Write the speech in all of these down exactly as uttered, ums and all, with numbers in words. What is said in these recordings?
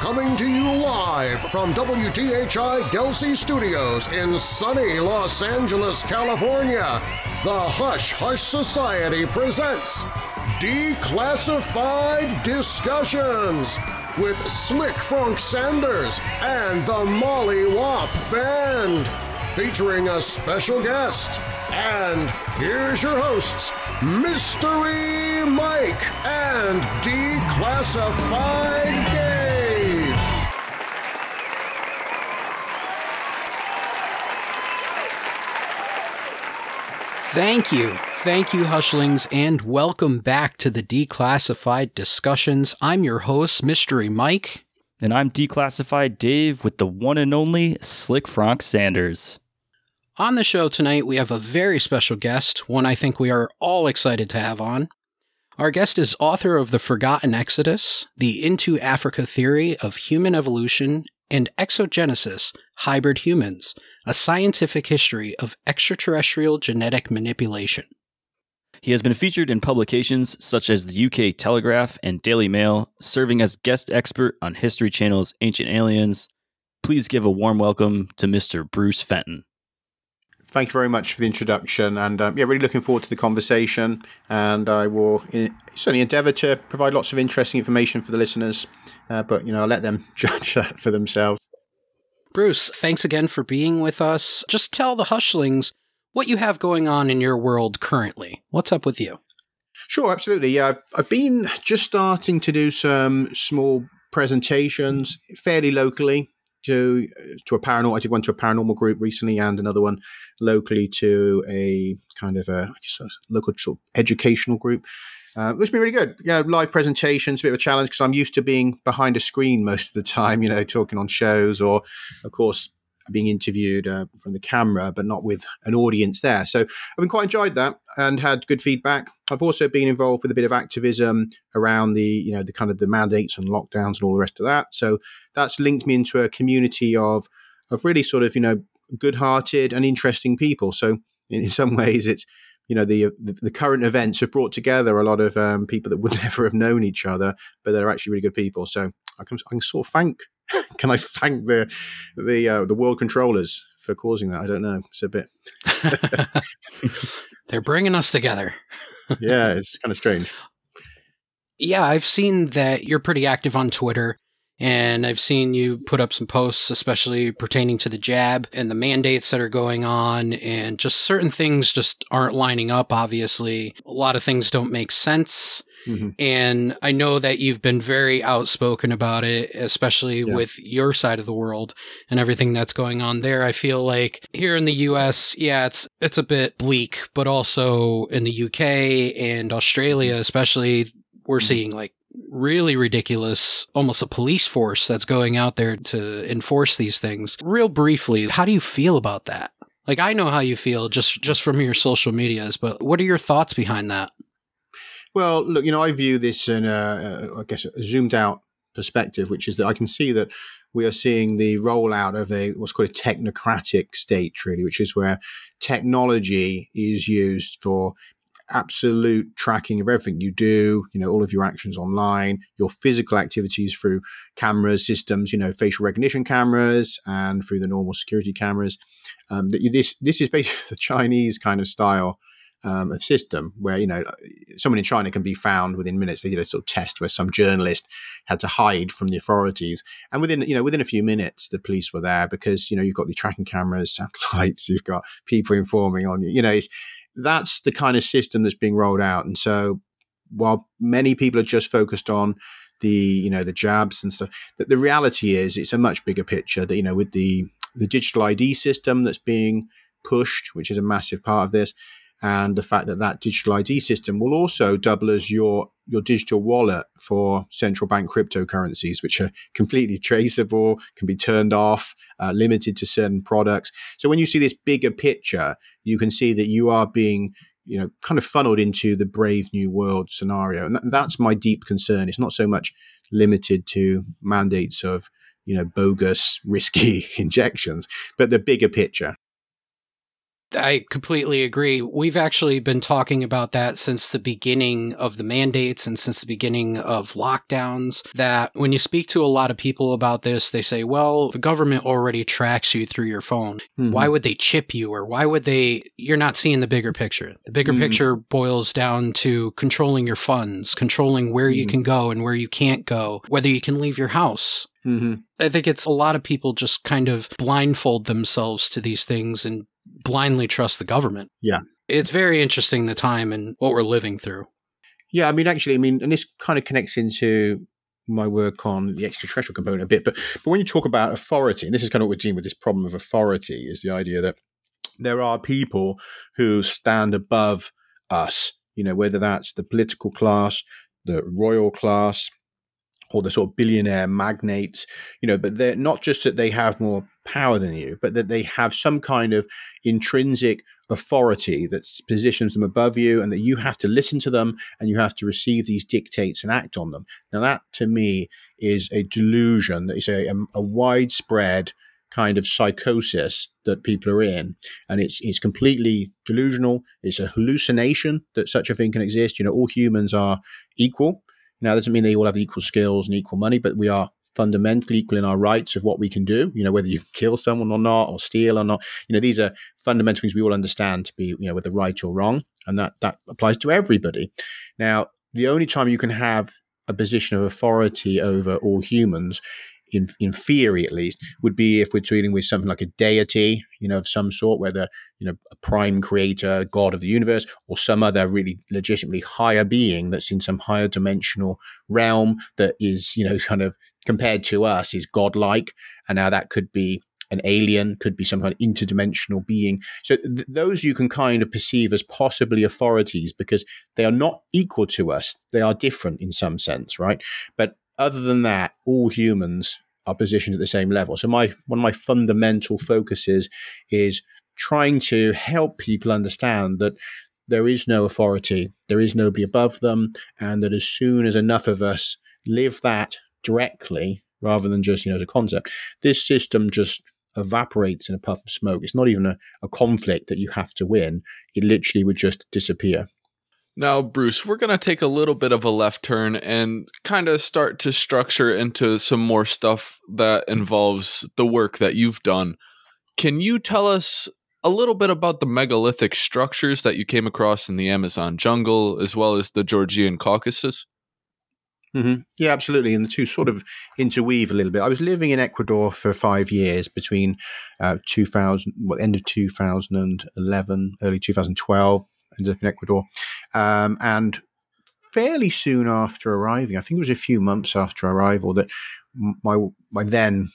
Coming to you live from W T H I Delsey Studios in sunny Los Angeles, California, the Hush Hush Society presents Declassified Discussions with Slick Frank Sanders and the Molly Wop Band, featuring a special guest. And here's your hosts, Mystery Mike and Declassified Dave. Thank you. Thank you, Hushlings, and welcome back to the Declassified Discussions. I'm your host, Mystery Mike. And I'm Declassified Dave with the one and only Slick Frank Sanders. On the show tonight, we have a very special guest, one I think we are all excited to have on. Our guest is author of The Forgotten Exodus, The Into Africa Theory of Human Evolution, and Exogenesis, Hybrid Humans, A Scientific History of Extraterrestrial Genetic Manipulation. He has been featured in publications such as the U K Telegraph and Daily Mail, serving as guest expert on History Channel's Ancient Aliens. Please give a warm welcome to Mister Bruce Fenton. Thank you very much for the introduction, and um, yeah, really looking forward to the conversation, and I will in- certainly endeavour to provide lots of interesting information for the listeners, uh, but, you know, I'll let them judge that for themselves. Bruce, thanks again for being with us. Just tell the Hushlings what you have going on in your world currently. What's up with you? Sure, absolutely. Yeah, I've, I've been just starting to do some small presentations fairly locally. To to a paranormal, I did one to a paranormal group recently, and another one locally to a kind of a, I guess a local sort of educational group. Uh, it's been really good. Yeah, live presentations, a bit of a challenge because I'm used to being behind a screen most of the time. You know, talking on shows or, of course, being interviewed uh, from the camera, but not with an audience there. So I've been quite enjoyed that and had good feedback. I've also been involved with a bit of activism around the, you know, the kind of the mandates and lockdowns and all the rest of that. So that's linked me into a community of, of really sort of, you know, good-hearted and interesting people. So in, in some ways it's, you know, the, the the current events have brought together a lot of um, people that would never have known each other, but they're actually really good people. So I can, I can sort of thank Can I thank the the uh, the world controllers for causing that? I don't know. It's a bit. They're bringing us together. Yeah, it's kind of strange. Yeah, I've seen that you're pretty active on Twitter, and I've seen you put up some posts, especially pertaining to the jab and the mandates that are going on, and just certain things just aren't lining up, obviously. A lot of things don't make sense. Mm-hmm. And I know that you've been very outspoken about it, especially yeah. with your side of the world and everything that's going on there. I feel like here in the U S, yeah, it's it's a bit bleak, but also in the U K and Australia, especially, we're mm-hmm. seeing like really ridiculous, almost a police force that's going out there to enforce these things. Real briefly, how do you feel about that? Like, I know how you feel just, just from your social medias, but what are your thoughts behind that? Well, look, you know, I view this in, a, a, I guess, a zoomed-out perspective, which is that I can see that we are seeing the rollout of a what's called a technocratic state, really, which is where technology is used for absolute tracking of everything you do, you know, all of your actions online, your physical activities through cameras, systems, you know, facial recognition cameras and through the normal security cameras. Um, that you, this this is basically the Chinese kind of style Um, of system where, you know, someone in China can be found within minutes. They did a sort of test where some journalist had to hide from the authorities. And within, you know, within a few minutes, the police were there because, you know, you've got the tracking cameras, satellites, you've got people informing on you. You know, it's, that's the kind of system that's being rolled out. And so while many people are just focused on the, you know, the jabs and stuff, that the reality is it's a much bigger picture that, you know, with the, the digital I D system that's being pushed, which is a massive part of this, and the fact that that digital I D system will also double as your your digital wallet for central bank cryptocurrencies, which are completely traceable, can be turned off, uh, limited to certain products. So when you see this bigger picture, you can see that you are being, you know, kind of funneled into the brave new world scenario. And th- that's my deep concern. It's not so much limited to mandates of, you know, bogus, risky injections, but the bigger picture. I completely agree. We've actually been talking about that since the beginning of the mandates and since the beginning of lockdowns, that when you speak to a lot of people about this, they say, well, the government already tracks you through your phone. Mm-hmm. Why would they chip you? Or why would they? You're not seeing the bigger picture. The bigger mm-hmm. picture boils down to controlling your funds, controlling where mm-hmm. you can go and where you can't go, whether you can leave your house. Mm-hmm. I think it's a lot of people just kind of blindfold themselves to these things and blindly trust the government. Yeah. It's very interesting, the time and what we're living through. Yeah, I mean, actually, I mean, and this kind of connects into my work on the extraterrestrial component a bit, but, but when you talk about authority, and this is kind of what we're dealing with, this problem of authority is the idea that there are people who stand above us, you know, whether that's the political class, the royal class, or the sort of billionaire magnates, you know, but they're not just that they have more power than you, but that they have some kind of intrinsic authority that positions them above you, and that you have to listen to them and you have to receive these dictates and act on them. Now, that to me is a delusion, that is a, a widespread kind of psychosis that people are in, and it's it's completely delusional. It's a hallucination that such a thing can exist. You know, all humans are equal. Now, that doesn't mean they all have equal skills and equal money, but we are fundamentally equal in our rights of what we can do, you know, whether you kill someone or not, or steal or not. You know, these are fundamental things we all understand to be, you know, whether right or wrong, and that, that applies to everybody. Now, the only time you can have a position of authority over all humans, in in theory at least, would be if we're dealing with something like a deity, you know, of some sort, whether, you know, a prime creator, god of the universe, or some other really legitimately higher being that's in some higher dimensional realm that is, you know, kind of compared to us is godlike. And now that could be an alien, could be some kind of interdimensional being. So th- those you can kind of perceive as possibly authorities, because they are not equal to us. They are different in some sense, right? But other than that, all humans are positioned at the same level. So my one of my fundamental focuses is trying to help people understand that there is no authority, there is nobody above them, and that as soon as enough of us live that directly, rather than just, you know, as a concept, this system just evaporates in a puff of smoke. It's not even a, a conflict that you have to win. It literally would just disappear. Now, Bruce, we're going to take a little bit of a left turn and kind of start to structure into some more stuff that involves the work that you've done. Can you tell us a little bit about the megalithic structures that you came across in the Amazon jungle, as well as the Georgian Caucasus? Mm-hmm. Yeah, absolutely. And the two sort of interweave a little bit. I was living in Ecuador for five years between uh, two thousand, well, end of two thousand eleven, early two thousand twelve. In Ecuador, um, and fairly soon after arriving, I think it was a few months after arrival, that my my then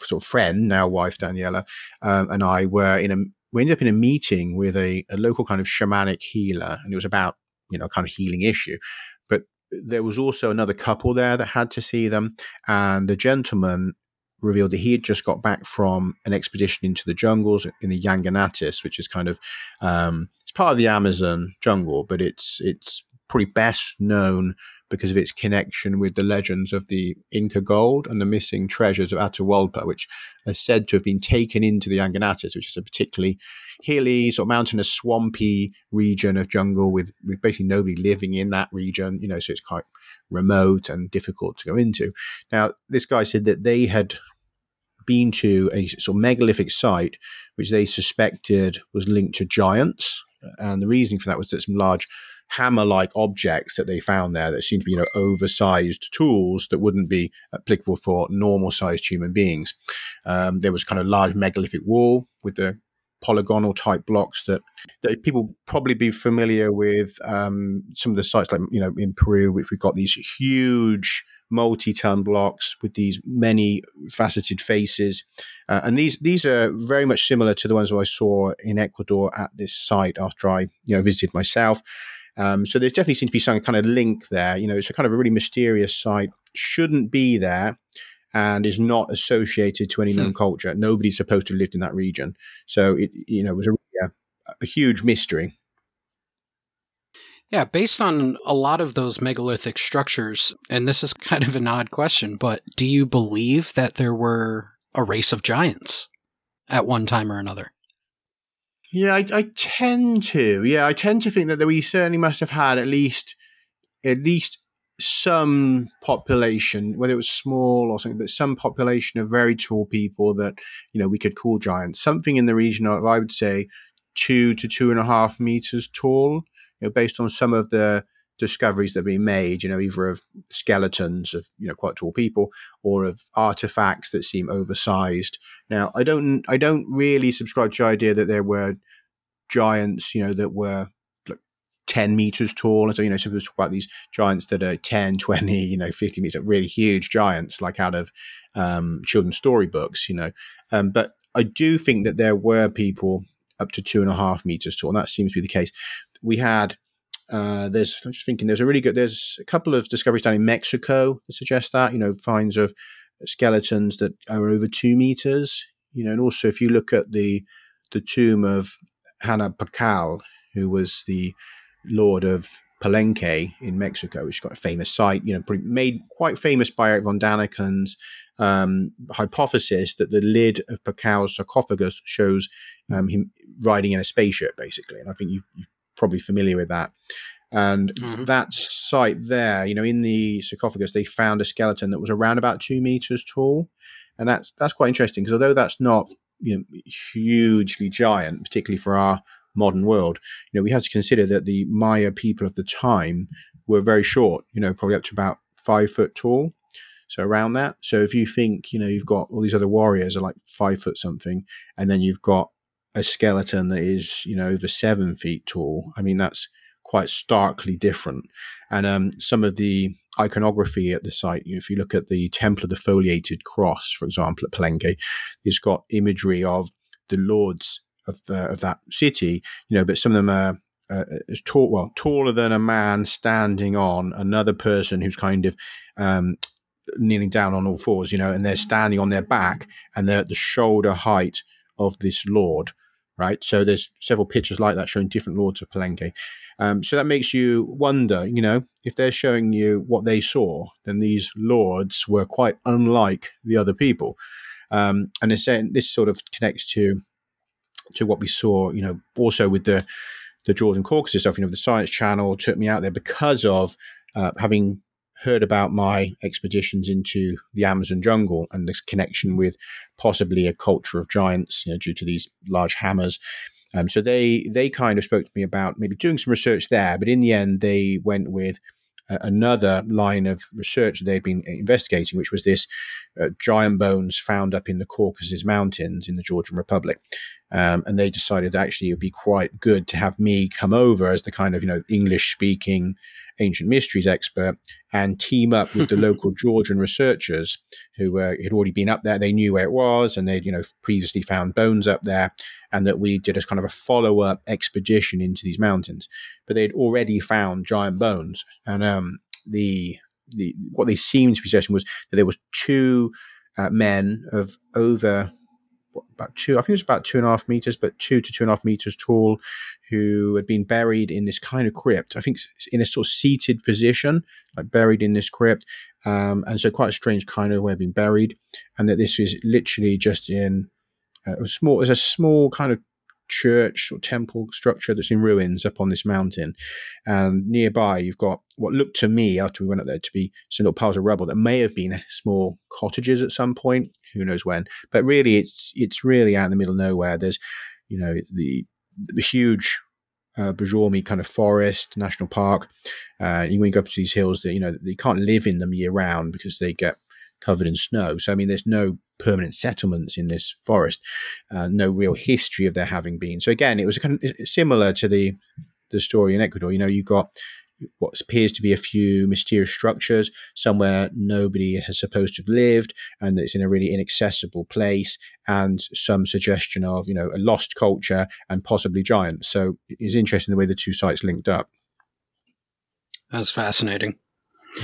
sort of friend, now wife Daniela, um, and I were in a we ended up in a meeting with a, a local kind of shamanic healer, and it was about, you know, kind of healing issue. But there was also another couple there that had to see them, and the gentleman revealed that he had just got back from an expedition into the jungles in the Yanganatis, which is kind of um, it's part of the Amazon jungle, but it's it's probably best known because of its connection with the legends of the Inca gold and the missing treasures of Atahualpa, which are said to have been taken into the Yanganatis, which is a particularly hilly, sort of mountainous, swampy region of jungle with, with basically nobody living in that region, you know, so it's quite remote and difficult to go into. Now, this guy said that they had been to a sort of megalithic site, which they suspected was linked to giants. And the reasoning for that was that some large hammer-like objects that they found there that seemed to be, you know, oversized tools that wouldn't be applicable for normal-sized human beings. Um, there was kind of large megalithic wall with the polygonal type blocks that, that people probably be familiar with. Um, some of the sites, like, you know, in Peru, which we've got these huge multi-ton blocks with these many faceted faces, uh, and these these are very much similar to the ones that I saw in Ecuador at this site after I, you know, visited myself. Um, so there's definitely seems to be some kind of link there. You know, it's a kind of a really mysterious site, shouldn't be there, and is not associated to any known hmm. culture. Nobody's supposed to have lived in that region. So it, you know, was a, a, a huge mystery. Yeah, based on a lot of those megalithic structures, and this is kind of an odd question, but do you believe that there were a race of giants at one time or another? Yeah, I, I tend to. Yeah, I tend to think that we certainly must have had at least at least some population, whether it was small or something, but some population of very tall people that, you know, we could call giants. Something in the region of, I would say, two to two and a half meters tall, you know, based on some of the discoveries that have been made, you know, either of skeletons of, you know, quite tall people or of artifacts that seem oversized. Now, I don't, I don't really subscribe to the idea that there were giants, you know, that were like ten meters tall. And so, you know, some people talk about these giants that are ten, twenty, you know, fifty meters, really huge giants, like out of um, children's storybooks, you know. Um, but I do think that there were people up to two and a half meters tall. And that seems to be the case. We had, Uh, there's, I'm just thinking, there's a really good, there's a couple of discoveries down in Mexico that suggest that, you know, finds of skeletons that are over two meters, you know, and also if you look at the, the tomb of Hana Pacal, who was the lord of Palenque in Mexico, which is quite a famous site, you know, made quite famous by Eric von Daniken's um, hypothesis that the lid of Pacal's sarcophagus shows um, him riding in a spaceship, basically. And I think you've, you've probably familiar with that. And mm-hmm. that site there, you know, in the sarcophagus, they found a skeleton that was around about two meters tall. And that's, that's quite interesting because although that's not, you know, hugely giant, particularly for our modern world, you know, we have to consider that the Maya people of the time were very short, you know, probably up to about five foot tall. So around that. So if you think, you know, you've got all these other warriors are like five foot something, and then you've got a skeleton that is, you know, over seven feet tall. I mean, that's quite starkly different. And um, some of the iconography at the site, you know, if you look at the Temple of the Foliated Cross, for example, at Palenque, it's got imagery of the lords of the, of that city, you know, but some of them are uh, as tall, well, taller than a man standing on another person who's kind of um, kneeling down on all fours, you know, and they're standing on their back and they're at the shoulder height of this lord. Right. So there's several pictures like that showing different lords of Palenque. Um, so that makes you wonder, you know, if they're showing you what they saw, then these lords were quite unlike the other people. Um, and they're saying this sort of connects to to what we saw, you know, also with the, the Jordan Caucasus stuff. You know, the Science Channel took me out there because of uh, having heard about my expeditions into the Amazon jungle and this connection with possibly a culture of giants, you know, due to these large hammers. Um, so they they kind of spoke to me about maybe doing some research there, but in the end they went with uh, another line of research they'd been investigating, which was this uh, giant bones found up in the Caucasus Mountains in the Georgian Republic. Um, and they decided that actually it would be quite good to have me come over as the kind of, you know, English-speaking ancient mysteries expert and team up with the local Georgian researchers who uh, had already been up there. They knew where it was and they'd, you know, previously found bones up there, and that we did as kind of a follow-up expedition into these mountains. But they'd already found giant bones. And um, the the what they seemed to be suggesting was that there was two uh, men of over... about two, I think it was about two and a half meters, but two to two and a half meters tall, who had been buried in this kind of crypt, I think in a sort of seated position, like buried in this crypt. Um, and so quite a strange kind of way of being buried. And that this is literally just in a small, there's a small kind of church or temple structure that's in ruins up on this mountain. And nearby you've got what looked to me after we went up there to be some little piles of rubble that may have been small cottages at some point. Who knows when, but really it's, it's really out in the middle of nowhere. There's, you know, the, the huge uh, Bajormi kind of forest, national park. Uh, when you go up to these hills that, you know, they can't live in them year round because they get covered in snow. So, I mean, there's no permanent settlements in this forest, uh, no real history of there having been. So again, it was kind of similar to the, the story in Ecuador. You know, you got what appears to be a few mysterious structures somewhere nobody has supposed to have lived, and it's in a really inaccessible place, and some suggestion of, you know, a lost culture and possibly giants. So it's interesting the way the two sites linked up. That's fascinating.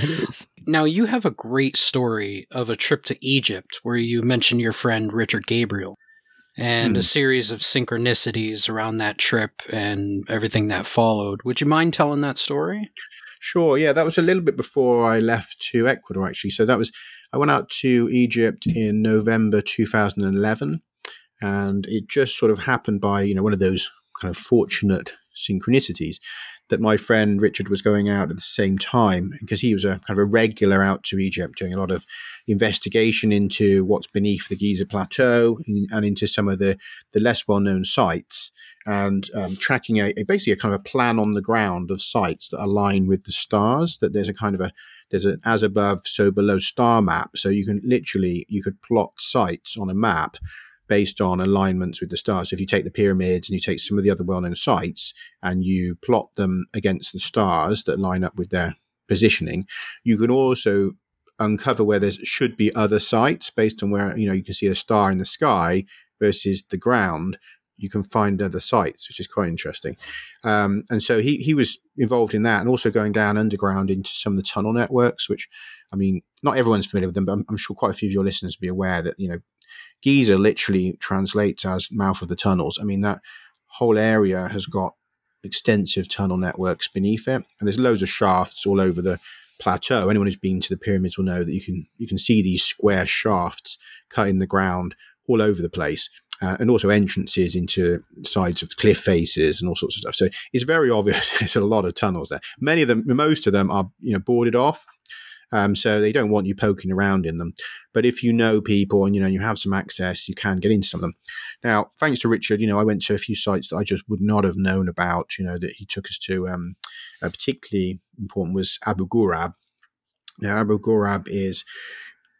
It is. Now, you have a great story of a trip to Egypt where you mentioned your friend Richard Gabriel and mm. a series of synchronicities around that trip and everything that followed. Would you mind telling that story? Sure, yeah. That was a little bit before I left to Ecuador, actually. So that was, I went out to Egypt in November two thousand eleven, and it just sort of happened by, you know, one of those kind of fortunate synchronicities that my friend Richard was going out at the same time, because he was a kind of a regular out to Egypt, doing a lot of investigation into what's beneath the Giza Plateau and into some of the, the less well-known sites, and um, tracking a, a basically a kind of a plan on the ground of sites that align with the stars, that there's a kind of a, there's an as above, so below star map. So you can literally, you could plot sites on a map based on alignments with the stars. So if you take the pyramids and you take some of the other well-known sites and you plot them against the stars that line up with their positioning, you can also uncover where there should be other sites based on where, you know, you can see a star in the sky versus the ground. You can find other sites, which is quite interesting. Um, and so he, he was involved in that, and also going down underground into some of the tunnel networks, which, I mean, not everyone's familiar with them, but I'm, I'm sure quite a few of your listeners will be aware that, you know, Giza literally translates as mouth of the tunnels. I mean, that whole area has got extensive tunnel networks beneath it, and there's loads of shafts all over the plateau. Anyone who's been to the pyramids will know that you can you can see these square shafts cut in the ground all over the place, uh, and also entrances into sides of cliff faces and all sorts of stuff. So it's very obvious there's a lot of tunnels there. Many of them, most of them, are, you know, boarded off. Um, so they don't want you poking around in them. But if you know people and, you know, you have some access, you can get into some of them. Now, thanks to Richard, you know, I went to a few sites that I just would not have known about, you know, that he took us to. Um, uh, particularly important was Abu Ghurab. Now, Abu Ghurab is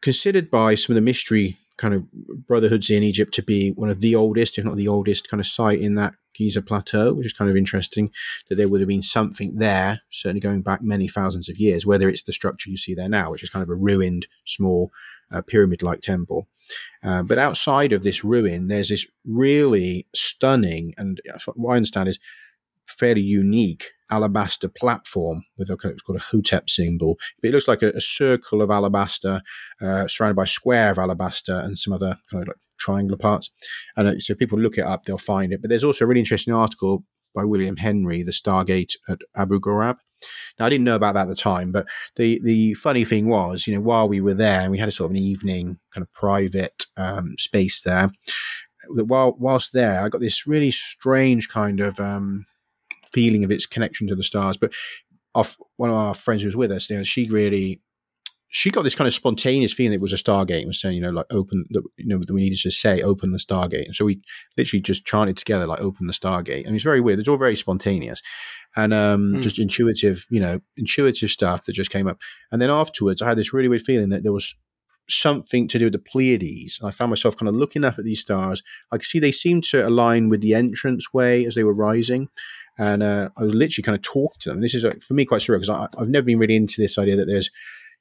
considered by some of the mystery kind of brotherhoods in Egypt to be one of the oldest, if not the oldest, kind of site in that Giza Plateau, which is kind of interesting, that there would have been something there, certainly going back many thousands of years, whether it's the structure you see there now, which is kind of a ruined, small uh, pyramid-like temple. Uh, but outside of this ruin, there's this really stunning, and what I understand is fairly unique, alabaster platform with a, it's called a hotep symbol. But it looks like a, a circle of alabaster uh, surrounded by a square of alabaster and some other kind of like triangular parts. And uh, so if people look it up, they'll find it. But there's also a really interesting article by William Henry, The Stargate at Abu Ghurab. Now, I didn't know about that at the time, but the, the funny thing was, you know, while we were there, and we had a sort of an evening kind of private um, space there, while whilst there, I got this really strange kind of... Um, feeling of its connection to the stars. But our, one of our friends who was with us, you know, she really, she got this kind of spontaneous feeling it was a stargate, and was saying, you know, like open, the, you know, we needed to say open the stargate. And so we literally just chanted together, like open the stargate. And it's very weird. It's all very spontaneous and um, mm. just intuitive, you know, intuitive stuff that just came up. And then afterwards, I had this really weird feeling that there was something to do with the Pleiades. And I found myself kind of looking up at these stars. I could see they seemed to align with the entranceway as they were rising. And uh, I was literally kind of talking to them. And this is, like, for me, quite surreal, because I've never been really into this idea that there's,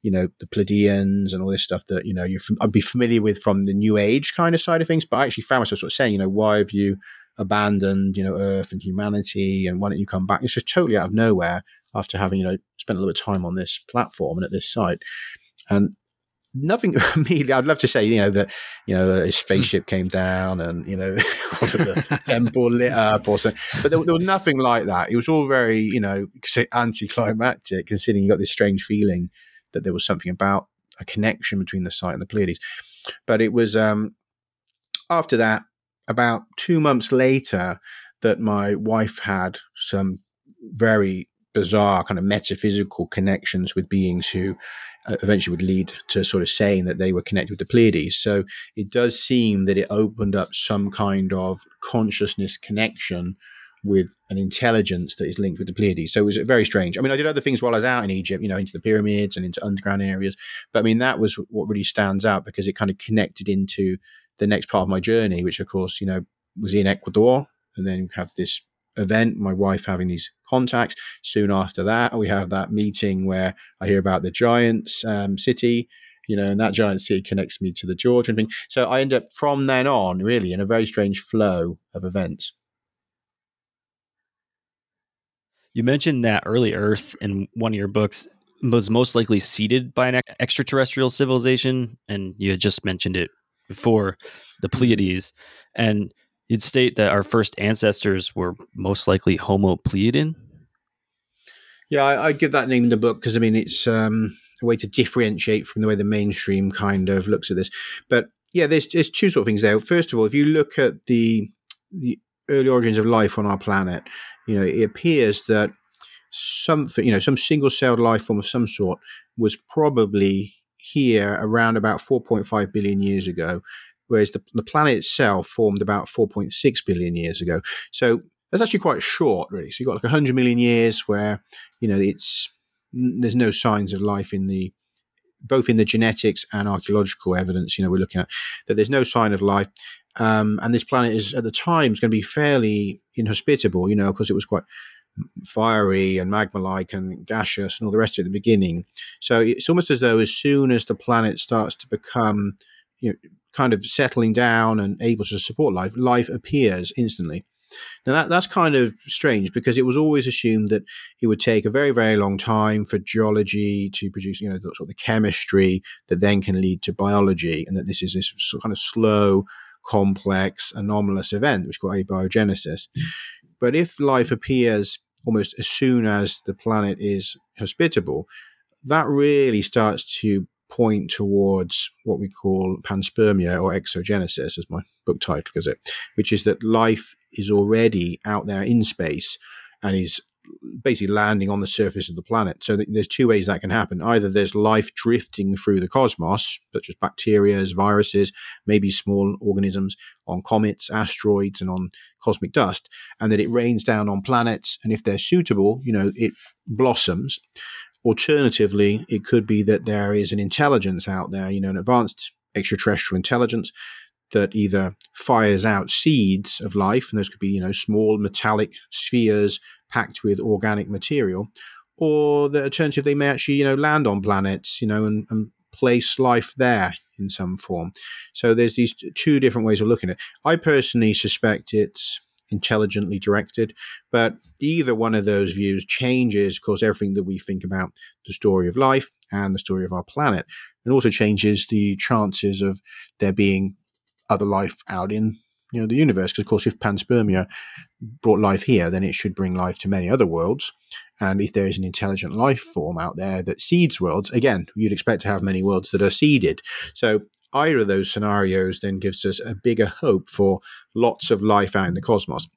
you know, the Pleiadians and all this stuff that, you know, you're from, I'd be familiar with from the New Age kind of side of things. But I actually found myself sort of saying, you know, why have you abandoned, you know, Earth and humanity? And why don't you come back? It's just totally out of nowhere after having, you know, spent a little bit of time on this platform and at this site. And nothing immediately. I'd love to say, you know, that, you know, a spaceship came down and, you know, the temple lit up or something, but there, there was nothing like that. It was all very, you know, anticlimactic, considering you got this strange feeling that there was something about a connection between the site and the Pleiades. But it was um, after that, about two months later, that my wife had some very bizarre kind of metaphysical connections with beings who eventually would lead to sort of saying that they were connected with the Pleiades. So it does seem that it opened up some kind of consciousness connection with an intelligence that is linked with the Pleiades. So it was very strange. I mean, I did other things while I was out in Egypt, you know, into the pyramids and into underground areas. But I mean, that was what really stands out, because it kind of connected into the next part of my journey, which of course, you know, was in Ecuador. And then we have this event, my wife having these contacts. Soon after that, we have that meeting where I hear about the giants um, city, you know, and that giant city connects me to the Georgian thing. So I end up from then on really in a very strange flow of events. You mentioned that early Earth in one of your books was most likely seeded by an extraterrestrial civilization, and you had just mentioned it before, the Pleiades. And you'd state that our first ancestors were most likely Homo Pleiadian? Yeah, I, I give that name in the book because, I mean, it's um, a way to differentiate from the way the mainstream kind of looks at this. But, yeah, there's, there's two sort of things there. First of all, if you look at the, the early origins of life on our planet, you know, it appears that something, you know, some single-celled life form of some sort was probably here around about four point five billion years ago, whereas the, the planet itself formed about four point six billion years ago. So that's actually quite short, really. So you've got like one hundred million years where, you know, it's there's no signs of life in the, both in the genetics and archaeological evidence, you know, we're looking at, that there's no sign of life. Um, and this planet is, at the time, is going to be fairly inhospitable, you know, because it was quite fiery and magma-like and gaseous and all the rest of it at the beginning. So it's almost as though as soon as the planet starts to become, you know, kind of settling down and able to support life, life appears instantly. Now, that, that's kind of strange because it was always assumed that it would take a very, very long time for geology to produce, you know, the, sort of the chemistry that then can lead to biology, and that this is this sort of kind of slow, complex, anomalous event, which is called abiogenesis. Mm. But if life appears almost as soon as the planet is hospitable, that really starts to point towards what we call panspermia, or exogenesis, as my book title is it, which is that life is already out there in space and is basically landing on the surface of the planet. So th- there's two ways that can happen. Either there's life drifting through the cosmos, such as bacteria, viruses, maybe small organisms on comets, asteroids, and on cosmic dust, and that it rains down on planets, and if they're suitable, you know, it blossoms. Alternatively, it could be that there is an intelligence out there, you know, an advanced extraterrestrial intelligence that either fires out seeds of life, and those could be, you know, small metallic spheres packed with organic material, or the alternative, they may actually, you know, land on planets, you know, and, and place life there in some form. So there's these two different ways of looking at it. I personally suspect it's intelligently directed, but either one of those views changes, of course, everything that we think about the story of life and the story of our planet, and also changes the chances of there being other life out in, you know, the universe, because of course if panspermia brought life here, then it should bring life to many other worlds, and if there is an intelligent life form out there that seeds worlds, again, you'd expect to have many worlds that are seeded. So either of those scenarios then gives us a bigger hope for lots of life out in the cosmos.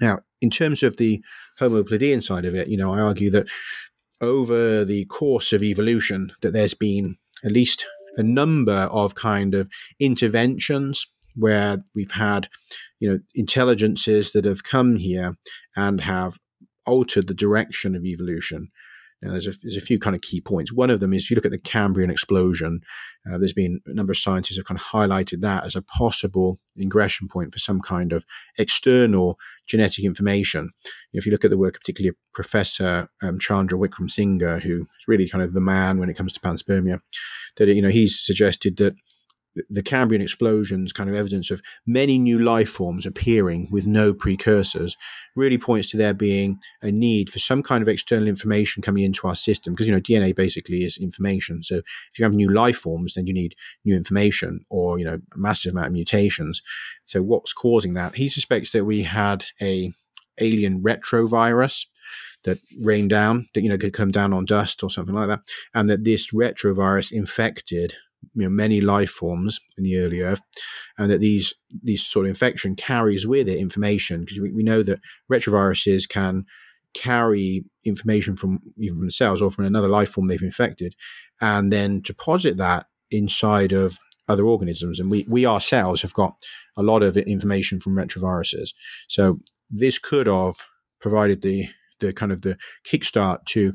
Now, in terms of the Homo Pleiadian side of it, you know, I argue that over the course of evolution, that there's been at least a number of kind of interventions where we've had, you know, intelligences that have come here and have altered the direction of evolution. Now, there's a, there's a few kind of key points. One of them is if you look at the Cambrian explosion, uh, there's been a number of scientists have kind of highlighted that as a possible ingression point for some kind of external genetic information. If you look at the work of particularly Professor um, Chandra Wickremesinghe, who is really kind of the man when it comes to panspermia, that, you know, he's suggested that the Cambrian explosion's kind of evidence of many new life forms appearing with no precursors really points to there being a need for some kind of external information coming into our system. Because, you know, D N A basically is information. So if you have new life forms, then you need new information or, you know, a massive amount of mutations. So what's causing that? He suspects that we had a alien retrovirus that rained down, that, you know, could come down on dust or something like that. And that this retrovirus infected, you know, many life forms in the early Earth, and that these these sort of infection carries with it information, because we, we know that retroviruses can carry information from even from themselves or from another life form they've infected, and then deposit that inside of other organisms. And we we ourselves have got a lot of information from retroviruses, so this could have provided the the kind of the kickstart to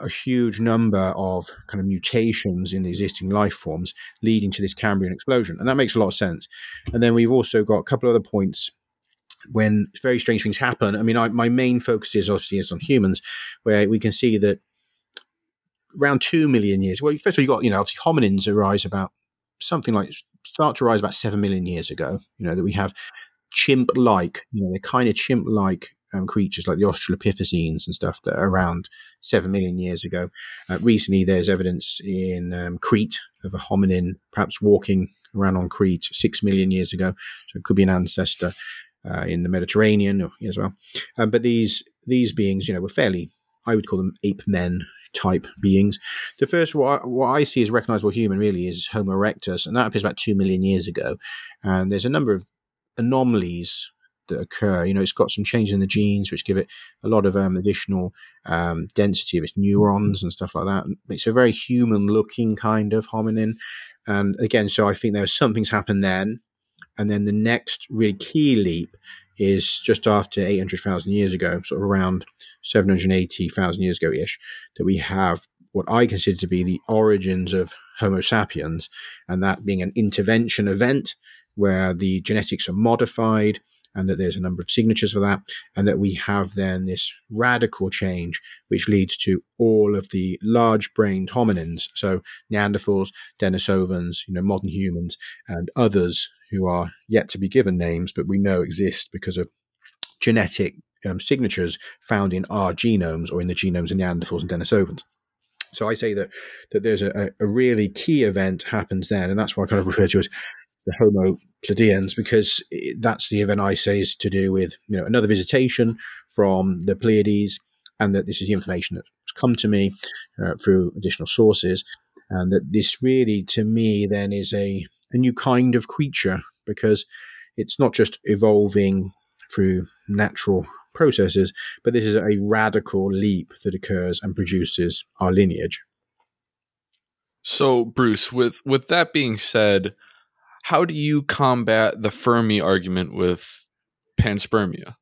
a huge number of kind of mutations in the existing life forms, leading to this Cambrian explosion. And that makes a lot of sense. And then we've also got a couple of other points when very strange things happen. I mean, I, my main focus is obviously is on humans, where we can see that around two million years, well, first of all, you've got, you know, obviously hominins arise about something like, start to rise about seven million years ago, you know, that we have chimp-like, you know, they're kind of chimp-like Um, creatures like the Australopithecines and stuff that are around seven million years ago. Uh, recently, there's evidence in um, Crete of a hominin perhaps walking around on Crete six million years ago. So it could be an ancestor uh, in the Mediterranean as well. Um, but these these beings, you know, were fairly, I would call them ape men type beings. The first, what I, what I see as recognizable human really is Homo erectus, and that appears about two million years ago. And there's a number of anomalies that occur. You know, it's got some changes in the genes which give it a lot of um, additional um, density of its neurons and stuff like that. It's a very human-looking kind of hominin. And again, so I think there was something's happened then. And then the next really key leap is just after eight hundred thousand years ago, sort of around seven hundred eighty thousand years ago-ish, that we have what I consider to be the origins of Homo sapiens, and that being an intervention event where the genetics are modified and that there's a number of signatures for that, and that we have then this radical change which leads to all of the large-brained hominins, so Neanderthals, Denisovans, you know, modern humans, and others who are yet to be given names but we know exist because of genetic um, signatures found in our genomes or in the genomes of Neanderthals and Denisovans. So I say that that there's a, a really key event happens then, and that's why I kind of refer to it as the Homo Pleiadians, because that's the event I say is to do with, you know, another visitation from the Pleiades, and that this is the information that's come to me uh, through additional sources, and that this really, to me, then is a, a new kind of creature, because it's not just evolving through natural processes, but this is a radical leap that occurs and produces our lineage. So, Bruce, with with that being said, how do you combat the Fermi argument with panspermia?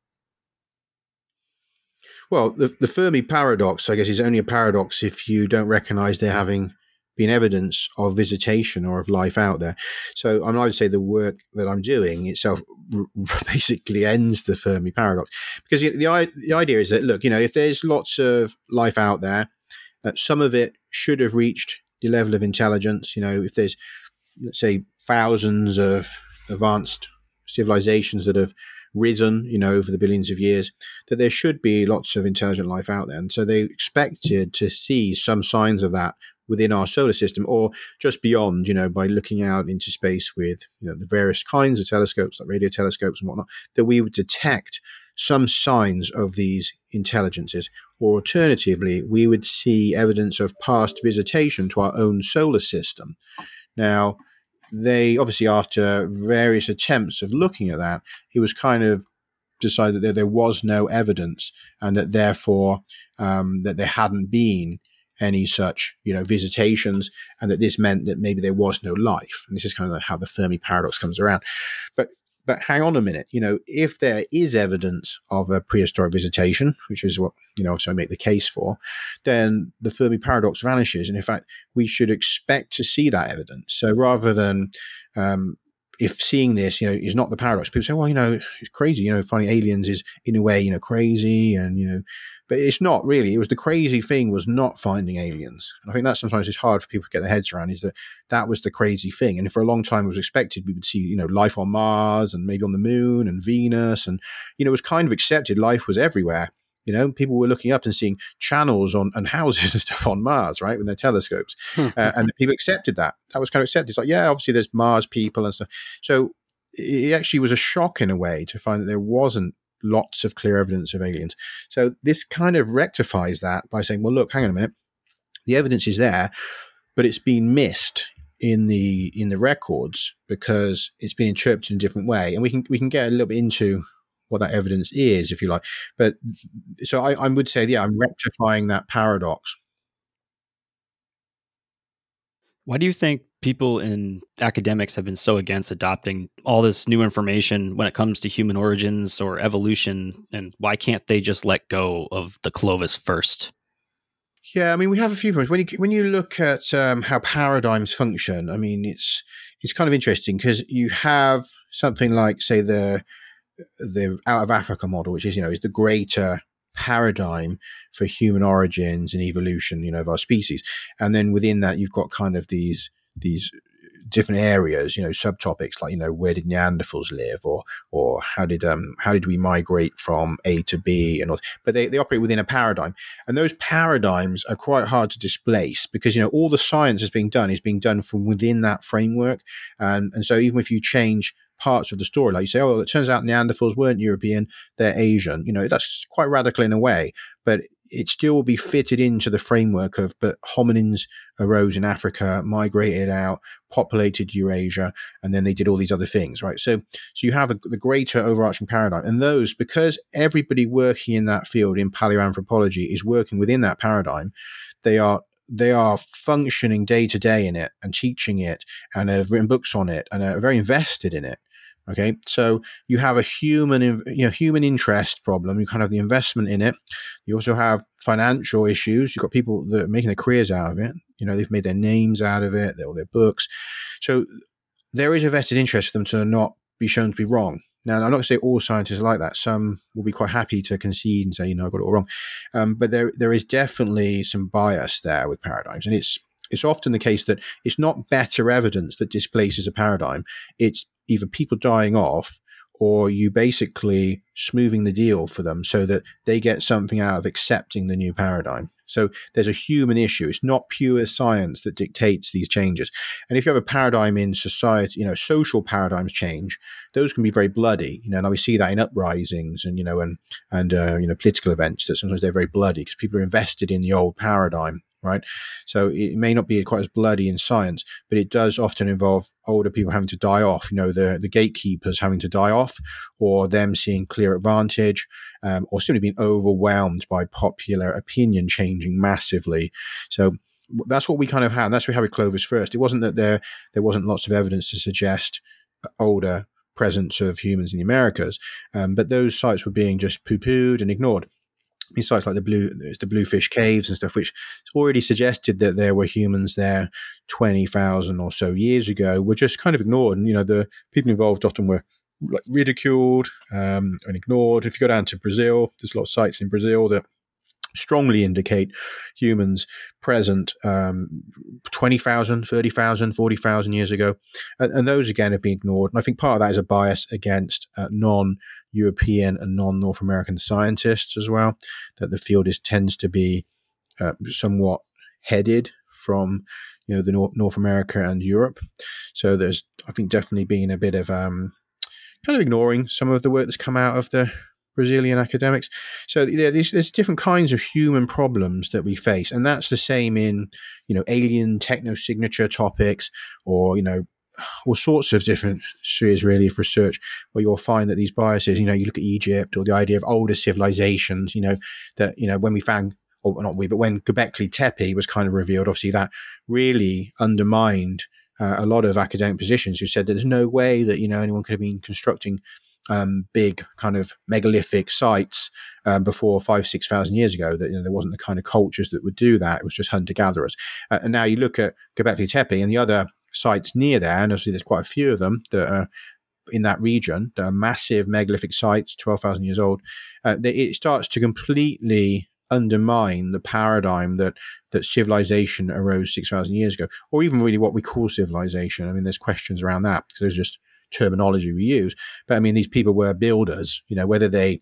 Well, the, the Fermi paradox, I guess, is only a paradox if you don't recognize there having been evidence of visitation or of life out there. So I would say the work that I'm doing itself r- basically ends the Fermi paradox, because the, the, the idea is that, look, you know, if there's lots of life out there, uh, some of it should have reached the level of intelligence. You know, if there's, let's say, thousands of advanced civilizations that have risen, you know, over the billions of years, that there should be lots of intelligent life out there. And so they expected to see some signs of that within our solar system or just beyond, you know, by looking out into space with, you know, the various kinds of telescopes, like radio telescopes and whatnot, that we would detect some signs of these intelligences. Or alternatively, we would see evidence of past visitation to our own solar system. Now, they obviously, after various attempts of looking at that, it was kind of decided that there was no evidence, and that therefore um, that there hadn't been any such, you know, visitations, and that this meant that maybe there was no life. And this is kind of how the Fermi paradox comes around. But but hang on a minute, you know, if there is evidence of a prehistoric visitation, which is what, you know, so I make the case for, then the Fermi paradox vanishes. And in fact, we should expect to see that evidence. So rather than um, if seeing this, you know, is not the paradox, people say, well, you know, it's crazy, you know, finding aliens is in a way, you know, crazy and, you know, but it's not really. It was the crazy thing was not finding aliens. And I think that sometimes is hard for people to get their heads around, is that that was the crazy thing. And for a long time, it was expected we would see, you know, life on Mars and maybe on the moon and Venus. And, you know, it was kind of accepted life was everywhere. You know, people were looking up and seeing channels on and houses and stuff on Mars, right, with their telescopes. uh, and people accepted that. That was kind of accepted. It's like, yeah, obviously there's Mars people and stuff. So it actually was a shock in a way to find that there wasn't lots of clear evidence of aliens. So this kind of rectifies that by saying, well, look, hang on a minute. The evidence is there, but it's been missed in the in the records because it's been interpreted in a different way. And we can we can get a little bit into what that evidence is, if you like. But so I, I would say, yeah, I'm rectifying that paradox. Why do you think people in academics have been so against adopting all this new information when it comes to human origins or evolution? And why can't they just let go of the Clovis first? Yeah, I mean, we have a few points. When you, when you look at um, how paradigms function, I mean, it's it's kind of interesting because you have something like, say, the the out of Africa model, which is, you know, is the greater paradigm for human origins and evolution, you know, of our species. And then within that, you've got kind of these these different areas, you know, subtopics like, you know, where did Neanderthals live, or or how did um how did we migrate from A to B, and all, but they, they operate within a paradigm, and those paradigms are quite hard to displace because, you know, all the science that's being done is being done from within that framework, and and so even if you change parts of the story, like you say, oh, well, it turns out Neanderthals weren't European, they're Asian, you know, that's quite radical in a way, but it still will be fitted into the framework of, but hominins arose in Africa, migrated out, populated Eurasia, and then they did all these other things, right? So so you have a, the greater overarching paradigm. And those, because everybody working in that field in paleoanthropology is working within that paradigm, they are they are functioning day to day in it and teaching it and have written books on it and are very invested in it. Okay, so you have a human, you know, human interest problem. You kind of have the investment in it. You also have financial issues. You've got people that are making their careers out of it. You know, they've made their names out of it, all their books. So there is a vested interest for them to not be shown to be wrong. Now, I'm not going to say all scientists are like that. Some will be quite happy to concede and say, you know, I got it all wrong. Um, but there, there is definitely some bias there with paradigms, and it's it's often the case that it's not better evidence that displaces a paradigm. It's either people dying off, or you basically smoothing the deal for them so that they get something out of accepting the new paradigm. So there's a human issue. It's not pure science that dictates these changes. And if you have a paradigm in society, you know, social paradigms change, those can be very bloody, you know, and we see that in uprisings and, you know, and, and, uh, you know, political events, that sometimes they're very bloody because people are invested in the old paradigm. Right. So it may not be quite as bloody in science, but it does often involve older people having to die off, you know, the, the gatekeepers having to die off, or them seeing clear advantage, um, or simply being overwhelmed by popular opinion changing massively. So that's what we kind of had. That's what we had with Clovis first. It wasn't that there there wasn't lots of evidence to suggest older presence of humans in the Americas, um, but those sites were being just poo-pooed and ignored. In sites like the blue, the Bluefish Caves and stuff, which already suggested that there were humans there twenty thousand or so years ago, were just kind of ignored. And, you know, the people involved often were like ridiculed um, and ignored. If you go down to Brazil, there's a lot of sites in Brazil that strongly indicate humans present um, twenty thousand, thirty thousand, forty thousand years ago. And, and those, again, have been ignored. And I think part of that is a bias against uh, non-European and non-North American scientists as well, that the field is tends to be uh, somewhat headed from, you know, the North, North America and Europe. So there's, I think, definitely been a bit of um, kind of ignoring some of the work that's come out of the Brazilian academics. So yeah, there's, there's different kinds of human problems that we face, and that's the same in, you know, alien techno signature topics, or, you know, all sorts of different spheres really of research, where you'll find that these biases, you know, you look at Egypt or the idea of older civilizations, you know, that, you know, when we found, or not we, but when Göbekli Tepe was kind of revealed, obviously that really undermined uh, a lot of academic positions who said that there's no way that, you know, anyone could have been constructing Um, big kind of megalithic sites um, before five, six thousand years ago. That, you know, there wasn't the kind of cultures that would do that. It was just hunter gatherers. Uh, and now you look at Göbekli Tepe and the other sites near there, and obviously there's quite a few of them that are in that region. That are massive megalithic sites, twelve thousand years old. Uh, they, it starts to completely undermine the paradigm that that civilization arose six thousand years ago, or even really what we call civilization. I mean, there's questions around that because there's just terminology we use, but I mean, these people were builders, you know, whether they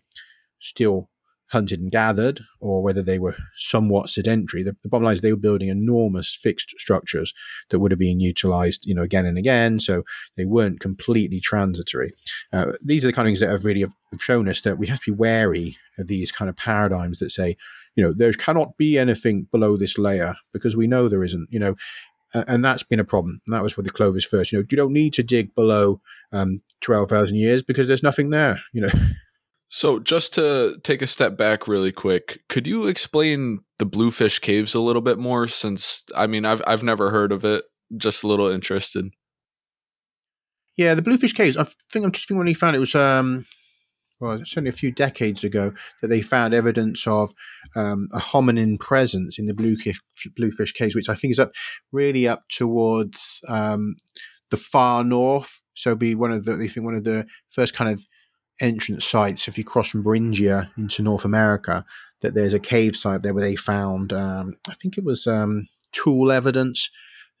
still hunted and gathered or whether they were somewhat sedentary. The, the bottom line is they were building enormous fixed structures that would have been utilized, you know, again and again. So they weren't completely transitory. Uh, these are the kind of things that have really have shown us that we have to be wary of these kind of paradigms that say, you know, there cannot be anything below this layer because we know there isn't, you know. And that's been a problem. And that was with the Clovis first. You know, you don't need to dig below um, twelve thousand years because there's nothing there, you know. So just to take a step back really quick, could you explain the Bluefish Caves a little bit more, since, I mean, I've I've never heard of it, just a little interested. Yeah, the Bluefish Caves, I think I'm just thinking when he found it was, um, well, certainly a few decades ago, that they found evidence of um, a hominin presence in the Bluefish, Bluefish Caves, which I think is up really up towards um, the far north. So be one of the they think one of the first kind of entrance sites if you cross from Beringia into North America. That there's a cave site there where they found um, I think it was um, tool evidence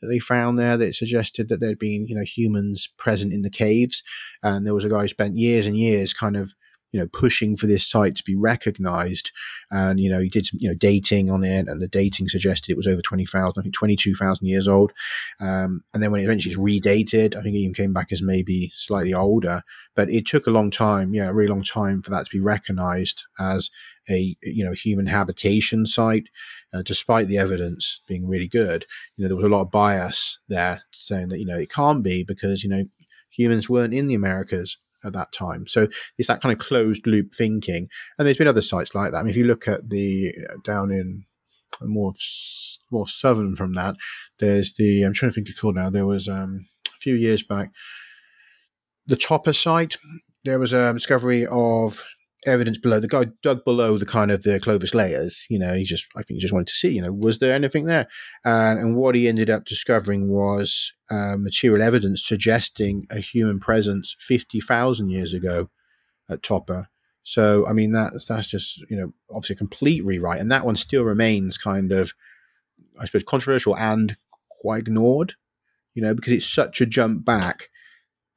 that they found there that suggested that there'd been, you know, humans present in the caves, and there was a guy who spent years and years kind of you know, pushing for this site to be recognized. And, you know, he did some, you know, dating on it, and the dating suggested it was over twenty thousand, I think twenty-two thousand years old. Um, and then when it eventually is redated, I think it even came back as maybe slightly older, but it took a long time, yeah, a really long time for that to be recognized as a, you know, human habitation site, uh, despite the evidence being really good. You know, there was a lot of bias there saying that, you know, it can't be because, you know, humans weren't in the Americas at that time. So it's that kind of closed loop thinking. And there's been other sites like that. I mean, if you look at the down in more, more southern from that, there's the, I'm trying to think of called now. There was um, a few years back, the Topper site, there was a discovery of evidence below. The guy dug below the kind of the Clovis layers, you know, he just, I think he just wanted to see, you know, was there anything there? And, and what he ended up discovering was uh, material evidence suggesting a human presence fifty thousand years ago at Topper. So, I mean, that, that's just, you know, obviously a complete rewrite. And that one still remains kind of, I suppose, controversial and quite ignored, you know, because it's such a jump back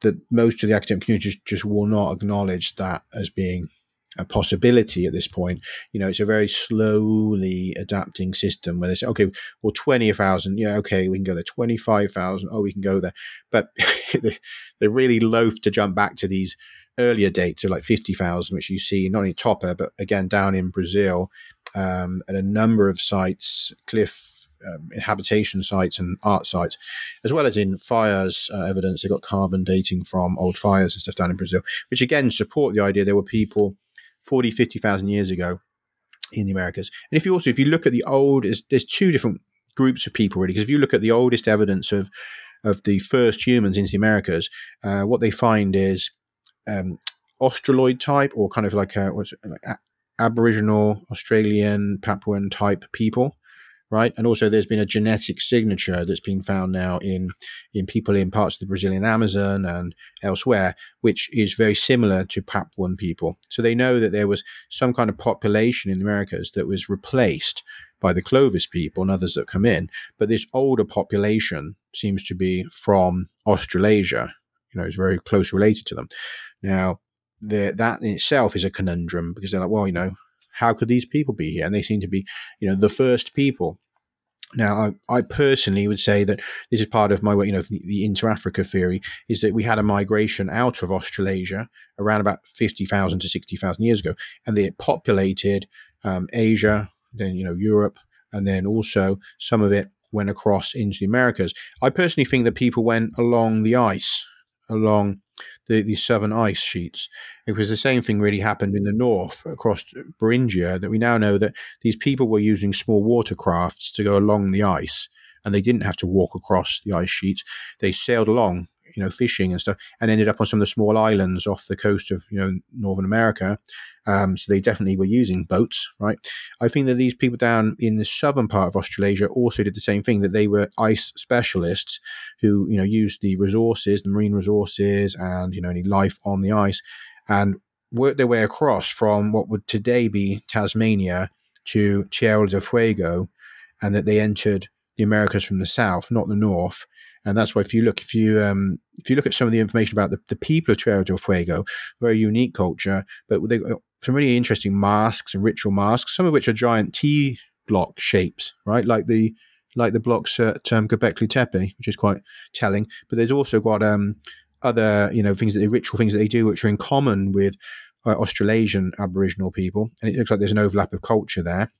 that most of the academic community just, just will not acknowledge that as being a possibility at this point. You know, it's a very slowly adapting system where they say, okay, well, twenty thousand, yeah, okay, we can go there. twenty-five thousand, oh, we can go there. But they're really loath to jump back to these earlier dates of like fifty thousand, which you see not only Topper, but again, down in Brazil, um, at a number of sites, cliff um, habitation sites and art sites, as well as in fires uh, evidence. They've got carbon dating from old fires and stuff down in Brazil, which again support the idea there were people forty, fifty thousand years ago in the Americas. And if you also, if you look at the old, there's two different groups of people really, because if you look at the oldest evidence of of the first humans into the Americas, uh, what they find is um, Australoid type, or kind of like, a, what's it, like a, Aboriginal, Australian, Papuan type people, right? And also there's been a genetic signature that's been found now in, in people in parts of the Brazilian Amazon and elsewhere, which is very similar to Papuan people. So they know that there was some kind of population in the Americas that was replaced by the Clovis people and others that come in. But this older population seems to be from Australasia. You know, it's very close related to them. Now, the, that in itself is a conundrum because they're like, well, you know, how could these people be here? And they seem to be, you know, the first people. Now, I, I personally would say that this is part of my work, you know, the, the inter-Africa theory, is that we had a migration out of Australasia around about fifty thousand to sixty thousand years ago, and they populated um, Asia, then, you know, Europe, and then also some of it went across into the Americas. I personally think that people went along the ice, along the, the southern ice sheets. It was the same thing really happened in the north across Beringia, that we now know that these people were using small watercrafts to go along the ice, and they didn't have to walk across the ice sheets. They sailed along, you know, fishing and stuff, and ended up on some of the small islands off the coast of, you know, Northern America. Um, so they definitely were using boats, right? I think that these people down in the southern part of Australasia also did the same thing, that they were ice specialists who, you know, used the resources, the marine resources and, you know, any life on the ice, and worked their way across from what would today be Tasmania to Tierra del Fuego, and that they entered the Americas from the south, not the north. And that's why if you look, if you um, if you look at some of the information about the, the people of Tierra del Fuego, very unique culture, but they've got some really interesting masks and ritual masks, some of which are giant T block shapes, right? Like the like the blocks at um, Göbekli Tepe, which is quite telling. But there's also got um, other, you know, things that they ritual things that they do, which are in common with uh, Australasian Aboriginal people, and it looks like there's an overlap of culture there.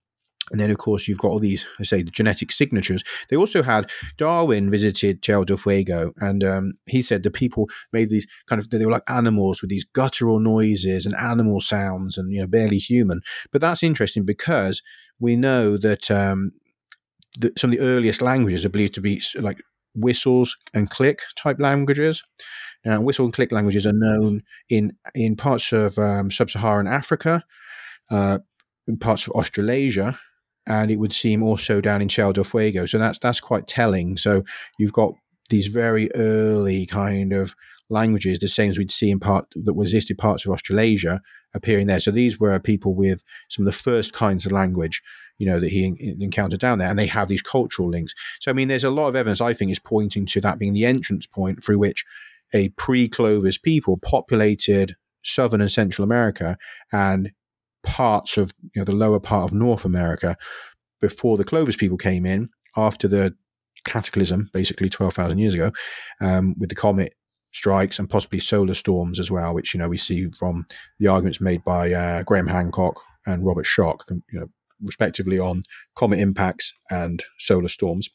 And then, of course, you've got all these, I say, the genetic signatures. They also had, Darwin visited Tierra del Fuego, and um, he said the people made these kind of, they were like animals with these guttural noises and animal sounds and, you know, barely human. But that's interesting because we know that, um, that some of the earliest languages are believed to be like whistles and click type languages. Now, whistle and click languages are known in, in parts of um, sub-Saharan Africa, uh, in parts of Australasia, and it would seem also down in Tierra del Fuego. So that's that's quite telling. So you've got these very early kind of languages, the same as we'd see in part that existed parts of Australasia, appearing there. So these were people with some of the first kinds of language, you know, that he encountered down there, and they have these cultural links. So, I mean, there's a lot of evidence, I think, is pointing to that being the entrance point through which a pre-Clovis people populated Southern and Central America and parts of, you know, the lower part of North America before the Clovis people came in, after the cataclysm, basically twelve thousand years ago, um, with the comet strikes and possibly solar storms as well, which, you know, we see from the arguments made by uh, Graham Hancock and Robert Schock, you know, respectively, on comet impacts and solar storms.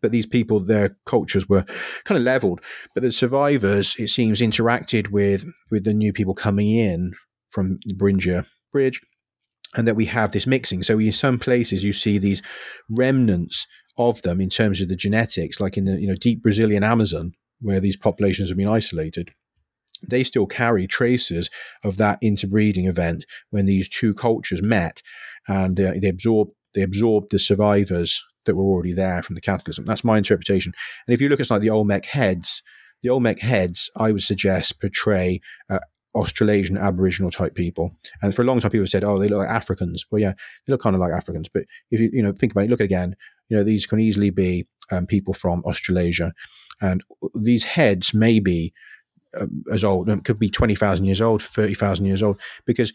But these people, their cultures were kind of leveled. But the survivors, it seems, interacted with with the new people coming in from the Beringia Bridge, and that we have this mixing. So in some places you see these remnants of them in terms of the genetics, like in the, you know, deep Brazilian Amazon, where these populations have been isolated. They still carry traces of that interbreeding event when these two cultures met, and uh, they absorbed they absorbed the survivors that were already there from the cataclysm. That's my interpretation. And if you look at like the Olmec heads, the Olmec heads, I would suggest, portray uh, Australasian Aboriginal type people. And for a long time, people said, "Oh, they look like Africans." Well, yeah, they look kind of like Africans. But if you you know think about it, look at it again. You know, these can easily be um, people from Australasia, and these heads may be um, as old. It could be twenty thousand years old, thirty thousand years old, because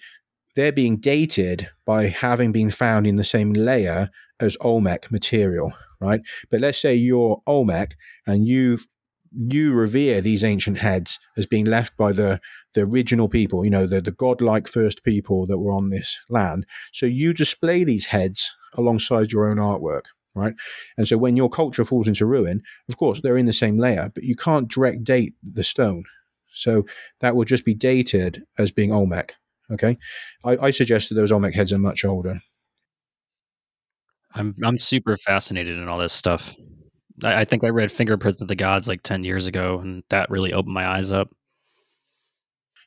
they're being dated by having been found in the same layer as Olmec material, right? But let's say you're Olmec and you you revere these ancient heads as being left by the the original people, you know, the the godlike first people that were on this land. So you display these heads alongside your own artwork, right? And so when your culture falls into ruin, of course, they're in the same layer, but you can't direct date the stone. So that will just be dated as being Olmec, okay? I, I suggest that those Olmec heads are much older. I'm I'm super fascinated in all this stuff. I, I think I read Fingerprints of the Gods like ten years ago, and that really opened my eyes up.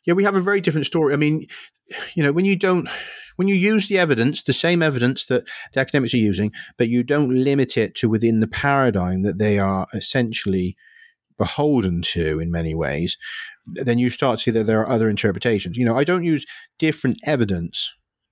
Yeah, we have a very different story. I mean, you know, when you don't... When you use the evidence, the same evidence that the academics are using, but you don't limit it to within the paradigm that they are essentially beholden to in many ways, then you start to see that there are other interpretations. You know, I don't use different evidence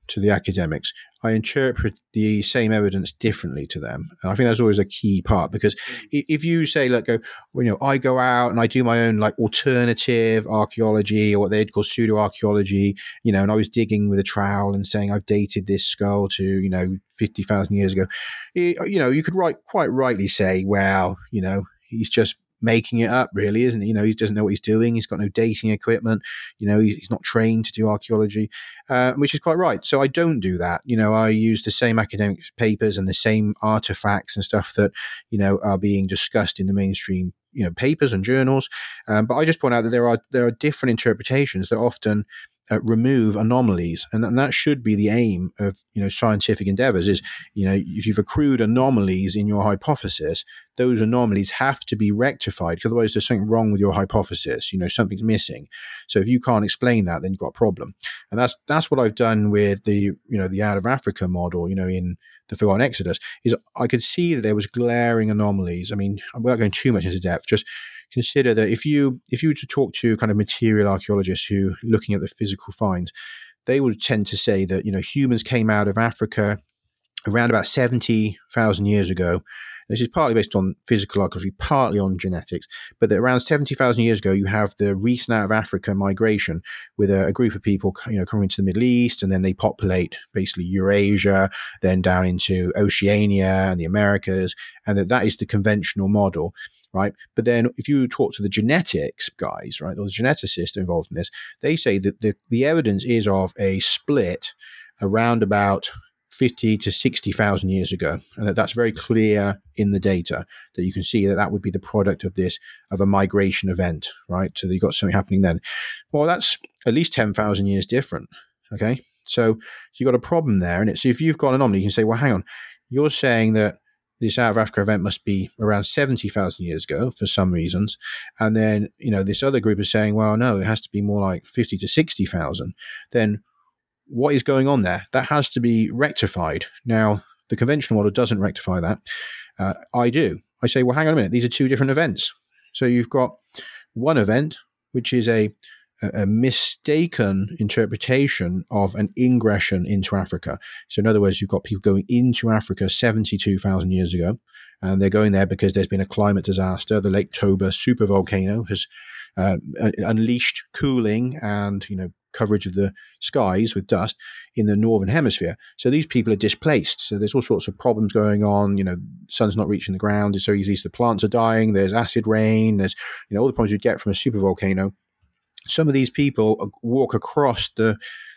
to the academics. I interpret the same evidence differently to them. And I think that's always a key part, because if you say, like, go, you know, I go out and I do my own like alternative archaeology, or what they'd call pseudo archaeology, you know, and I was digging with a trowel and saying I've dated this skull to, you know, fifty thousand years ago, it, you know, you could right, quite rightly say, well, you know, he's just making it up, really, isn't he? You know, he doesn't know what he's doing. He's got no dating equipment. You know, he's not trained to do archaeology, uh, which is quite right. So I don't do that. You know, I use the same academic papers and the same artifacts and stuff that, you know, are being discussed in the mainstream, you know, papers and journals. Um, but I just point out that there are there are different interpretations that often uh, remove anomalies, and, and that should be the aim of, you know, scientific endeavors. Is, you know, if you've accrued anomalies in your hypothesis, those anomalies have to be rectified, because otherwise there's something wrong with your hypothesis. You know, something's missing. So if you can't explain that, then you've got a problem. And that's that's what I've done with the, you know, the Out of Africa model, you know, in The Forgotten Exodus, is I could see that there was glaring anomalies. I mean, I'm not going too much into depth, just consider that if you if you were to talk to kind of material archaeologists who are looking at the physical finds, they would tend to say that, you know, humans came out of Africa around about seventy thousand years ago. This is partly based on physical archaeology, partly on genetics, but that around seventy thousand years ago, you have the recent Out of Africa migration with a, a group of people, you know, coming into the Middle East, and then they populate basically Eurasia, then down into Oceania and the Americas, and that that is the conventional model, right? But then if you talk to the genetics guys, right, or the geneticists involved in this, they say that the, the evidence is of a split around about fifty to sixty thousand years ago, and that that's very clear in the data, that you can see that that would be the product of this, of a migration event, right? So you've got something happening then. Well, that's at least ten thousand years different, okay? So you've got a problem there, and it's, if you've got an anomaly, you can say, well, hang on, you're saying that this Out of Africa event must be around seventy thousand years ago for some reasons. And then, you know, this other group is saying, well, no, it has to be more like fifty to sixty thousand. Then what is going on there? That has to be rectified. Now, the conventional model doesn't rectify that. Uh, I do. I say, well, hang on a minute. These are two different events. So you've got one event, which is a, a mistaken interpretation of an ingression into Africa. So in other words, you've got people going into Africa seventy-two thousand years ago, and they're going there because there's been a climate disaster. The Lake Toba supervolcano has uh, unleashed cooling and, you know, coverage of the skies with dust in the northern hemisphere. So these people are displaced. So there's all sorts of problems going on. You know, sun's not reaching the ground. It's so easy. The plants are dying. There's acid rain. There's, you know, all the problems you'd get from a supervolcano. Some of these people walk across the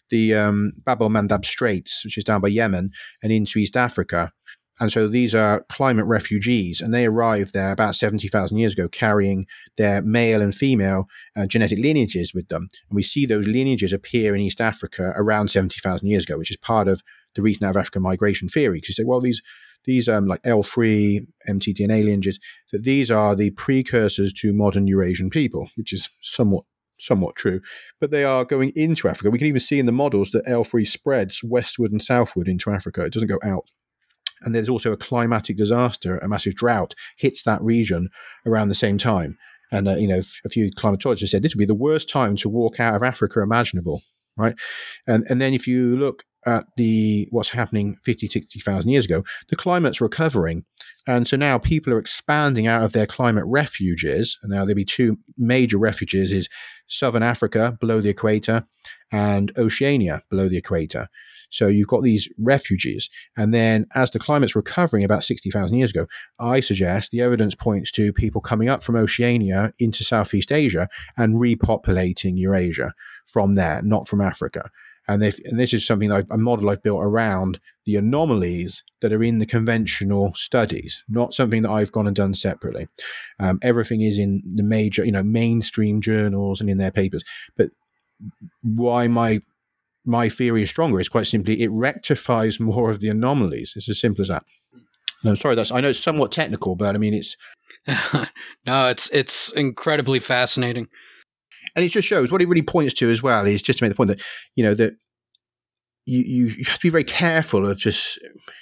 the um, Bab el-Mandab Straits, which is down by Yemen, and into East Africa. And so these are climate refugees, and they arrived there about seventy thousand years ago carrying their male and female uh, genetic lineages with them. And we see those lineages appear in East Africa around seventy thousand years ago, which is part of the reason of African migration theory. Because you say, well, these these um, like L three, M T D N A lineages, that these are the precursors to modern Eurasian people, which is somewhat somewhat true. But they are going into Africa. We can even see in the models that L three spreads westward and southward into Africa. It doesn't go out. And there's also a climatic disaster, a massive drought hits that region around the same time. And, uh, you know, f- a few climatologists said this would be the worst time to walk out of Africa imaginable, right? And and then if you look at the what's happening fifty, sixty thousand years ago, the climate's recovering. And so now people are expanding out of their climate refuges. And now there'll be two major refuges is Southern Africa below the equator and Oceania below the equator. So you've got these refugees. And then as the climate's recovering about sixty thousand years ago, I suggest the evidence points to people coming up from Oceania into Southeast Asia and repopulating Eurasia from there, not from Africa. And, and this is something, that I've, a model I've built around the anomalies that are in the conventional studies, not something that I've gone and done separately. Um, everything is in the major, you know, mainstream journals and in their papers. But why my... my theory is stronger is quite simply it rectifies more of the anomalies. It's as simple as that. And I'm sorry, that's I know it's somewhat technical, but I mean it's no, it's it's incredibly fascinating. And it just shows what it really points to as well is just to make the point that, you know, that you, you, you have to be very careful of just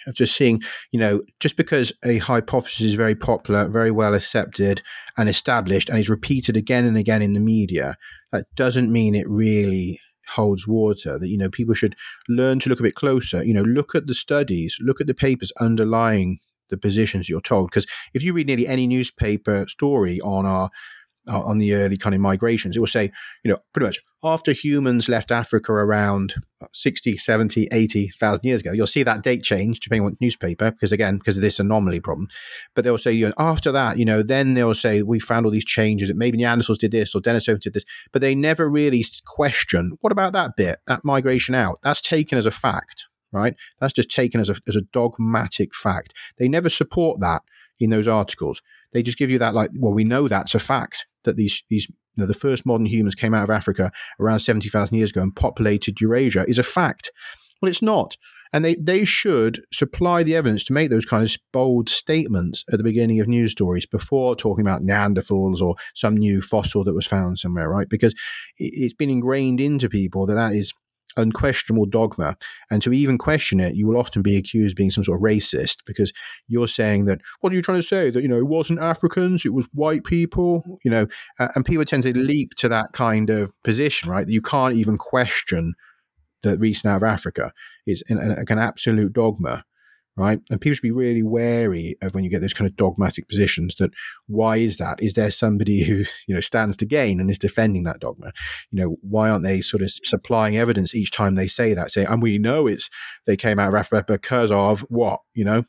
of just seeing, you know, just because a hypothesis is very popular, very well accepted and established and is repeated again and again in the media, that doesn't mean it really holds water. That, you know, people should learn to look a bit closer, you know, look at the studies, look at the papers underlying the positions you're told. Because if you read nearly any newspaper story on our uh, on the early kind of migrations, it will say, you know, pretty much after humans left Africa around sixty, seventy, eighty thousand years ago, you'll see that date change depending on the newspaper, because again, because of this anomaly problem. But they'll say, you know, after that, you know, then they'll say, we found all these changes, that maybe Neanderthals did this or Denisovans did this, but they never really question, what about that bit, that migration out? That's taken as a fact, right? That's just taken as a, as a dogmatic fact. They never support that in those articles. They just give you that like, well, we know that's a fact, that these these you know, the first modern humans came out of Africa around seventy thousand years ago and populated Eurasia is a fact. Well, it's not. And they, they should supply the evidence to make those kind of bold statements at the beginning of news stories before talking about Neanderthals or some new fossil that was found somewhere, right? Because it's been ingrained into people that that is unquestionable dogma. And to even question it, you will often be accused of being some sort of racist, because you're saying that, what are you trying to say? That, you know, it wasn't Africans, it was white people, you know, uh, and people tend to leap to that kind of position, right? That you can't even question the reason out of Africa. It's an, an, an absolute dogma, right? And people should be really wary of when you get those kind of dogmatic positions, that why is that? Is there somebody who, you know, stands to gain and is defending that dogma? You know, why aren't they sort of supplying evidence each time they say that, saying, and we know it's, they came out of Africa because of what, you know?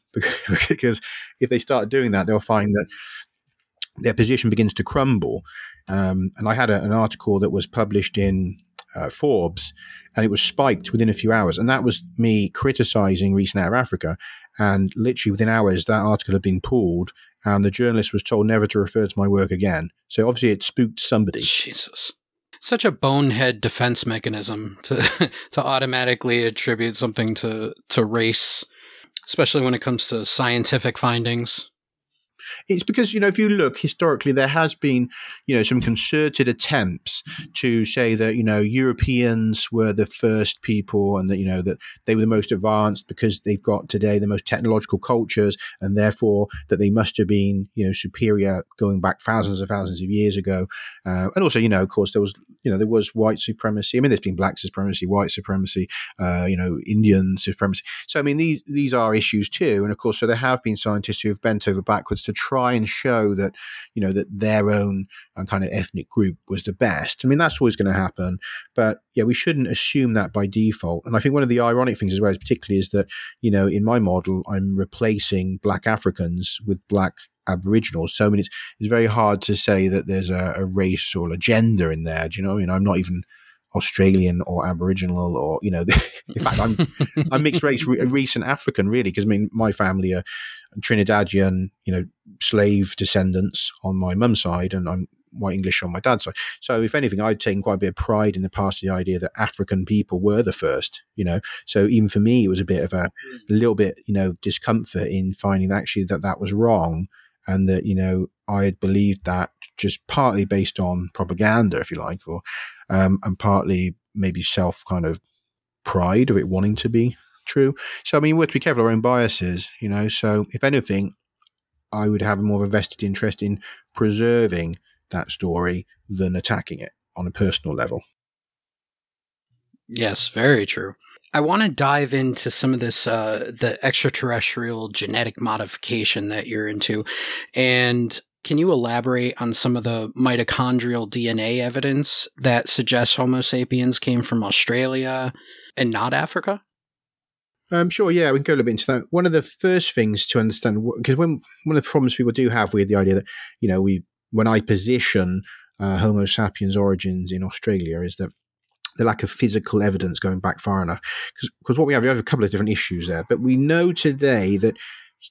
Because if they start doing that, they'll find that their position begins to crumble. Um, and I had a, an article that was published in Uh, Forbes, and it was spiked within a few hours. And that was me criticizing recent out of Africa. And literally within hours, that article had been pulled, and the journalist was told never to refer to my work again. So obviously it spooked somebody. Jesus. Such a bonehead defense mechanism to to automatically attribute something to, to race, especially when it comes to scientific findings. It's because, you know, if you look historically, there has been, you know, some concerted attempts to say that, you know, Europeans were the first people, and that, you know, that they were the most advanced because they've got today the most technological cultures, and therefore that they must have been, you know, superior going back thousands and thousands of years ago. Uh, and also, you know, of course, there was, you know, there was white supremacy. I mean, there's been black supremacy, white supremacy, uh, you know, Indian supremacy. So, I mean, these, these are issues too. And of course, so there have been scientists who have bent over backwards to try try and show that, you know, that their own kind of ethnic group was the best. I mean, that's always going to happen. But yeah, we shouldn't assume that by default. And I think one of the ironic things as well is particularly is that, you know, in my model, I'm replacing black Africans with black Aboriginals. So I mean, it's, it's very hard to say that there's a, a race or a gender in there. Do you know what I mean? I'm not even Australian or Aboriginal or, you know, in fact, I'm I'm mixed race, re- recent African, really, because I mean, my family are Trinidadian, you know, slave descendants on my mum's side, and I'm white English on my dad's side. So if anything, I've taken quite a bit of pride in the past, the idea that African people were the first, you know. So even for me, it was a bit of a, a little bit, you know, discomfort in finding actually that that was wrong. And that, you know, I had believed that just partly based on propaganda, if you like, or um, and partly maybe self kind of pride of it wanting to be true. So, I mean, we have to be careful of our own biases, you know. So, if anything, I would have more of a vested interest in preserving that story than attacking it on a personal level. Yes, very true. I want to dive into some of this, uh, the extraterrestrial genetic modification that you're into. And can you elaborate on some of the mitochondrial D N A evidence that suggests Homo sapiens came from Australia and not Africa? Um, sure, yeah, we can go a little bit into that. One of the first things to understand, because when one of the problems people do have with the idea that, you know, we when I position uh, Homo sapiens origins in Australia is that the lack of physical evidence going back far enough. Because what we have, we have a couple of different issues there. But we know today that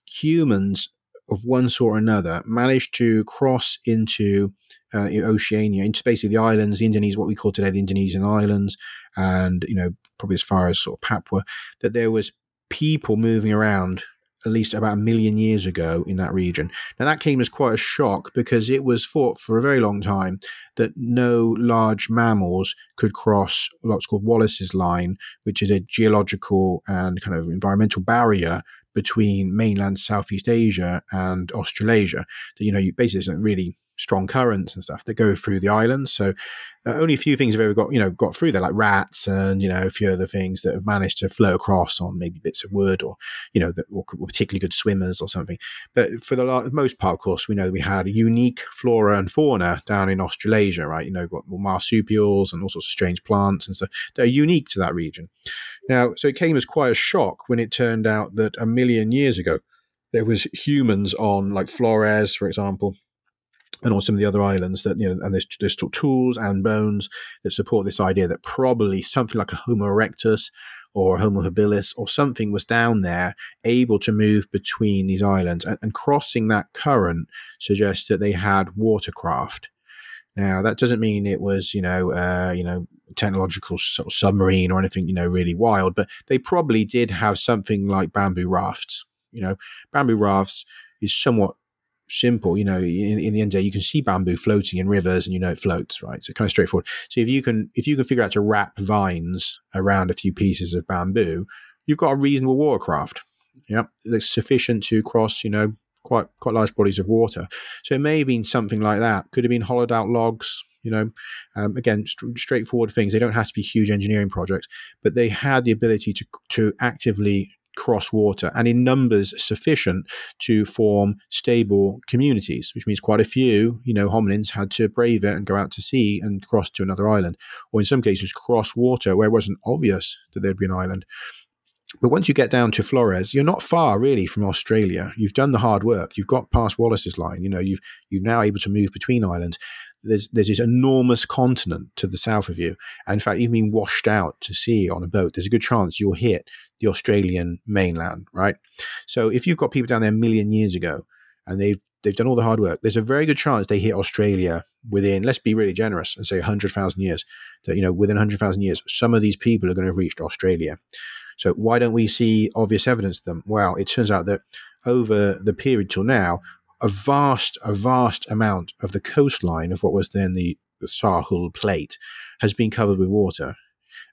humans of one sort or another managed to cross into uh, Oceania, into basically the islands, the Indonesian, what we call today the Indonesian islands, and, you know, probably as far as sort of Papua, that there was people moving around at least about a million years ago in that region. Now, that came as quite a shock because it was thought for a very long time that no large mammals could cross what's called Wallace's line, which is a geological and kind of environmental barrier between mainland Southeast Asia and Australasia. That, you know, you basically there's really strong currents and stuff that go through the islands. So uh, only a few things have ever got, you know, got through there, like rats and, you know, a few other things that have managed to flow across on maybe bits of wood or, you know, that were particularly good swimmers or something. But for the la- most part, of course, we know we had unique flora and fauna down in Australasia, right? You know, got marsupials and all sorts of strange plants and stuff that are unique to that region. Now, so it came as quite a shock when it turned out that a million years ago, there was humans on like Flores, for example, and on some of the other islands that, you know, and there's, there's tools and bones that support this idea that probably something like a Homo erectus or Homo habilis or something was down there able to move between these islands. And, and crossing that current suggests that they had watercraft. Now, that doesn't mean it was, you know, uh, you know, technological sort of submarine or anything, you know, really wild, but they probably did have something like bamboo rafts. You know, bamboo rafts is somewhat simple, you know, in, in the end of the day, you can see bamboo floating in rivers and you know it floats, right? So kind of straightforward. So if you can if you can figure out to wrap vines around a few pieces of bamboo, you've got a reasonable watercraft. Yeah. That's sufficient to cross, you know, quite quite large bodies of water. So it may have been something like that. Could have been hollowed out logs, you know. Um, again, st- straightforward things. They don't have to be huge engineering projects, but they had the ability to to actively cross water and in numbers sufficient to form stable communities, which means quite a few, you know, hominins had to brave it and go out to sea and cross to another island, or in some cases cross water where it wasn't obvious that there'd be an island. But once you get down to Flores, you're not far really from Australia. You've done the hard work. You've got past Wallace's line. You know, you've you're now able to move between islands. There's there's this enormous continent to the south of you. And in fact, even being washed out to sea on a boat, there's a good chance you'll hit the Australian mainland, right? So if you've got people down there a million years ago and they've they've done all the hard work, there's a very good chance they hit Australia within, let's be really generous and say one hundred thousand years, that, you know, within one hundred thousand years, some of these people are going to have reached Australia. So why don't we see obvious evidence of them? Well, it turns out that over the period till now, a vast, a vast amount of the coastline of what was then the Sahel Plate has been covered with water.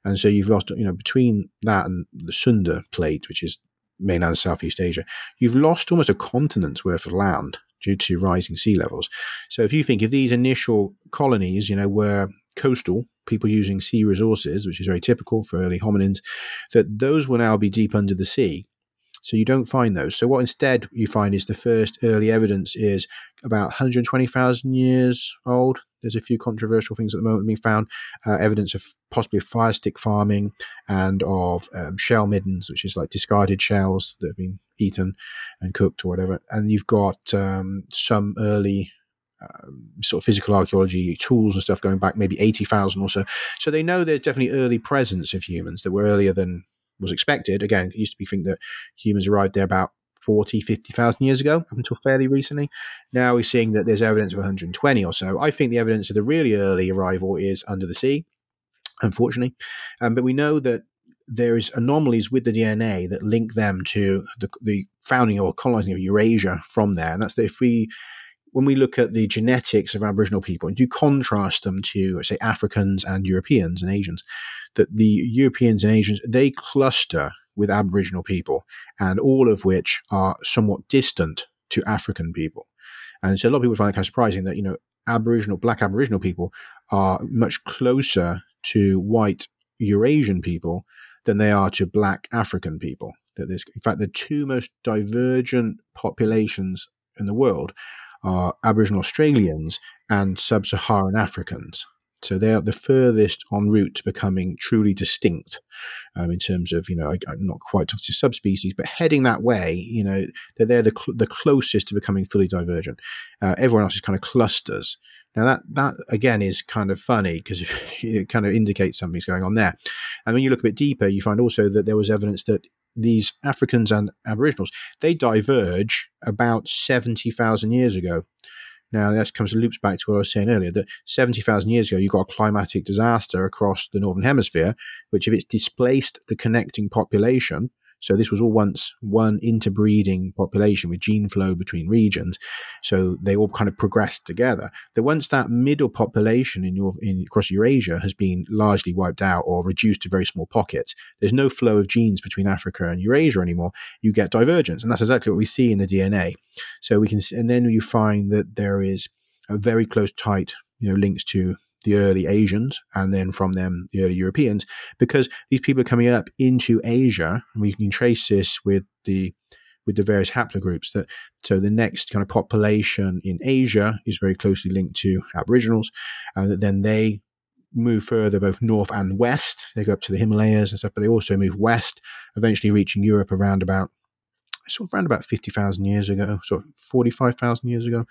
And so you've lost, you know, between that and the Sunda Plate, which is mainland Southeast Asia, you've lost almost a continent's worth of land due to rising sea levels. So if you think if these initial colonies, you know, were coastal, people using sea resources, which is very typical for early hominins, that those will now be deep under the sea. So you don't find those. So what instead you find is the first early evidence is about one hundred twenty thousand years old. There's a few controversial things at the moment being found. Uh, evidence of possibly fire stick farming and of um, shell middens, which is like discarded shells that have been eaten and cooked or whatever. And you've got um, some early um, sort of physical archaeology tools and stuff going back maybe eighty thousand or so. So they know there's definitely early presence of humans that were earlier than was expected. Again, it used to be think that humans arrived there about forty, fifty thousand years ago, up until fairly recently. Now we're seeing that there's evidence of one hundred twenty or so. I think the evidence of the really early arrival is under the sea, unfortunately. Um, but we know that there is anomalies with the D N A that link them to the, the founding or colonizing of Eurasia from there. And that's that if we, when we look at the genetics of Aboriginal people and you contrast them to, say, Africans and Europeans and Asians, that the Europeans and Asians, they cluster with Aboriginal people, and all of which are somewhat distant to African people. And so a lot of people find it kind of surprising that, you know, Aboriginal, black Aboriginal people are much closer to white Eurasian people than they are to black African people. That there's, in fact, the two most divergent populations in the world are Aboriginal Australians and sub-Saharan Africans. So they are the furthest en route to becoming truly distinct um, in terms of, you know, I, I'm not quite to subspecies, but heading that way, you know, they're, they're the, cl- the closest to becoming fully divergent. Uh, everyone else is kind of clusters. Now, that, that again, is kind of funny because it kind of indicates something's going on there. And when you look a bit deeper, you find also that there was evidence that these Africans and Aboriginals, they diverge about seventy thousand years ago. Now, that comes loops back to what I was saying earlier, that seventy thousand years ago, you got a climatic disaster across the Northern Hemisphere, which if it's displaced the connecting population, so this was all once one interbreeding population with gene flow between regions, so they all kind of progressed together, that once that middle population in, your, in across Eurasia has been largely wiped out or reduced to very small pockets, there's no flow of genes between Africa and Eurasia anymore, you get divergence. And that's exactly what we see in the D N A. So we can, and then you find that there is a very close, tight, you know, links to the early Asians, and then from them, the early Europeans, because these people are coming up into Asia, and we can trace this with the with the various haplogroups. That so the next kind of population in Asia is very closely linked to Aboriginals, and that then they move further both north and west. They go up to the Himalayas and stuff, but they also move west, eventually reaching Europe around about sort of around about fifty thousand years ago, sort of forty-five thousand years ago,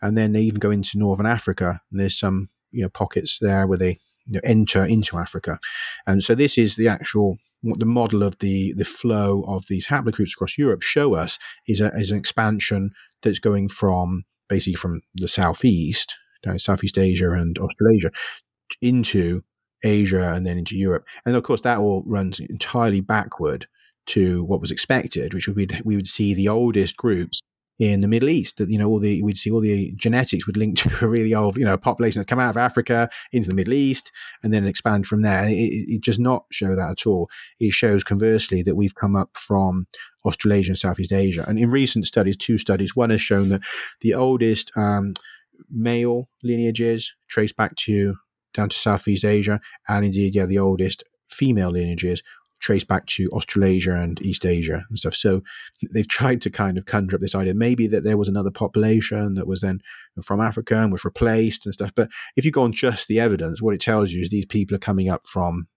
and then they even go into northern Africa, and there's some, you know, pockets there where they, you know, enter into Africa. And so this is the actual, what the model of the the flow of these haplogroups across Europe show us is, a, is an expansion that's going from basically from the southeast, down Southeast Asia and Australasia, into Asia and then into Europe. And of course that all runs entirely backward to what was expected, which would be we would see the oldest groups in the Middle East, that, you know, all the, we'd see all the genetics would link to a really old, you know, population that come out of Africa into the Middle East and then expand from there. It, it does not show that at all. It shows conversely that we've come up from Australasia and Southeast Asia. And in recent studies, two studies, one has shown that the oldest um, male lineages trace back to down to Southeast Asia, and indeed, yeah, the oldest female lineages trace back to Australasia and East Asia and stuff. So they've tried to kind of conjure up this idea, maybe that there was another population that was then from Africa and was replaced and stuff. But if you go on just the evidence, what it tells you is these people are coming up from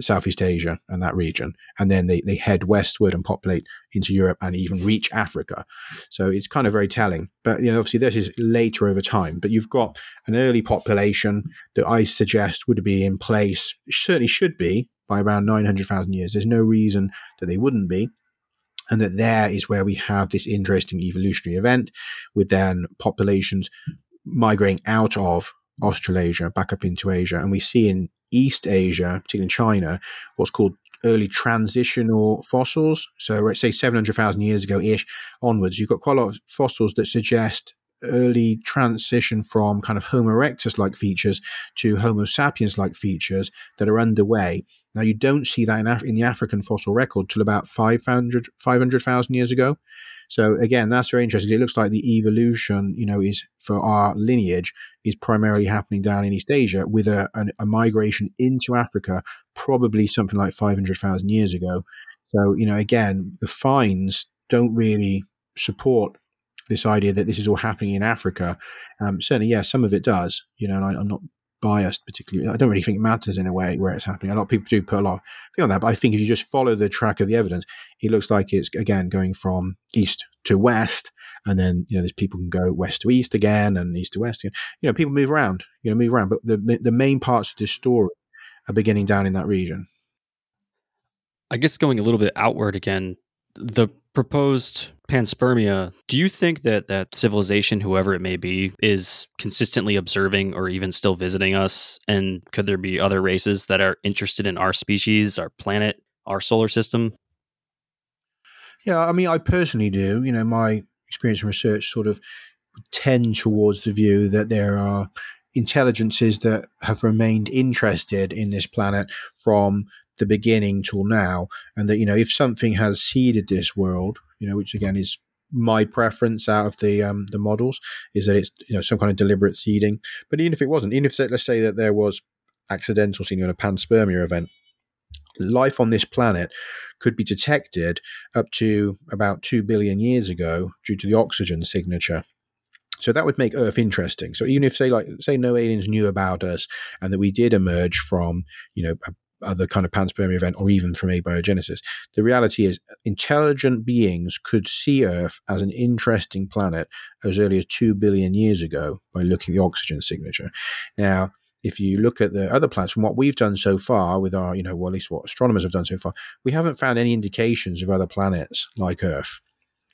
Southeast Asia and that region, and then they, they head westward and populate into Europe and even reach Africa. So it's kind of very telling. But, you know, obviously this is later over time, but you've got an early population that I suggest would be in place, certainly should be, by around nine hundred thousand years. There's no reason that they wouldn't be. And that there is where we have this interesting evolutionary event with then populations migrating out of Australasia back up into Asia. And we see in East Asia, particularly in China, what's called early transitional fossils. So say seven hundred thousand years ago-ish onwards, you've got quite a lot of fossils that suggest early transition from kind of Homo erectus-like features to Homo sapiens-like features that are underway. Now, you don't see that in, Af- in the African fossil record till about five hundred thousand years ago. So again, that's very interesting. It looks like the evolution, you know, is for our lineage is primarily happening down in East Asia with a, a, a migration into Africa, probably something like five hundred thousand years ago. So, you know, again, the finds don't really support this idea that this is all happening in Africa. Um, certainly, yeah, some of it does, you know, and I, I'm not biased particularly. I don't really think it matters in a way where it's happening. A lot of people do put a lot of thing on that, but I think if you just follow the track of the evidence, it looks like it's, again, going from east to west, and then, you know, there's people can go west to east again and east to west again. You know, people move around, you know, move around, but the the main parts of this story are beginning down in that region. I guess going a little bit outward again, the proposed panspermia, do you think that that civilization, whoever it may be, is consistently observing or even still visiting us? And could there be other races that are interested in our species, our planet, our solar system? Yeah, I mean, I personally do. You know, my experience and research sort of tend towards the view that there are intelligences that have remained interested in this planet from the beginning till now, and that, you know, if something has seeded this world, you know, which again is my preference out of the um the models, is that it's, you know, some kind of deliberate seeding. But even if it wasn't, even if, let's say that there was accidental seeding on a panspermia event, life on this planet could be detected up to about two billion years ago due to the oxygen signature. So that would make Earth interesting. So even if, say, like, say no aliens knew about us, and that we did emerge from, you know, a other kind of panspermia event, or even from abiogenesis, the reality is intelligent beings could see Earth as an interesting planet as early as two billion years ago by looking at the oxygen signature. Now, if you look at the other planets, from what we've done so far with our, you know, well, at least what astronomers have done so far, we haven't found any indications of other planets like Earth.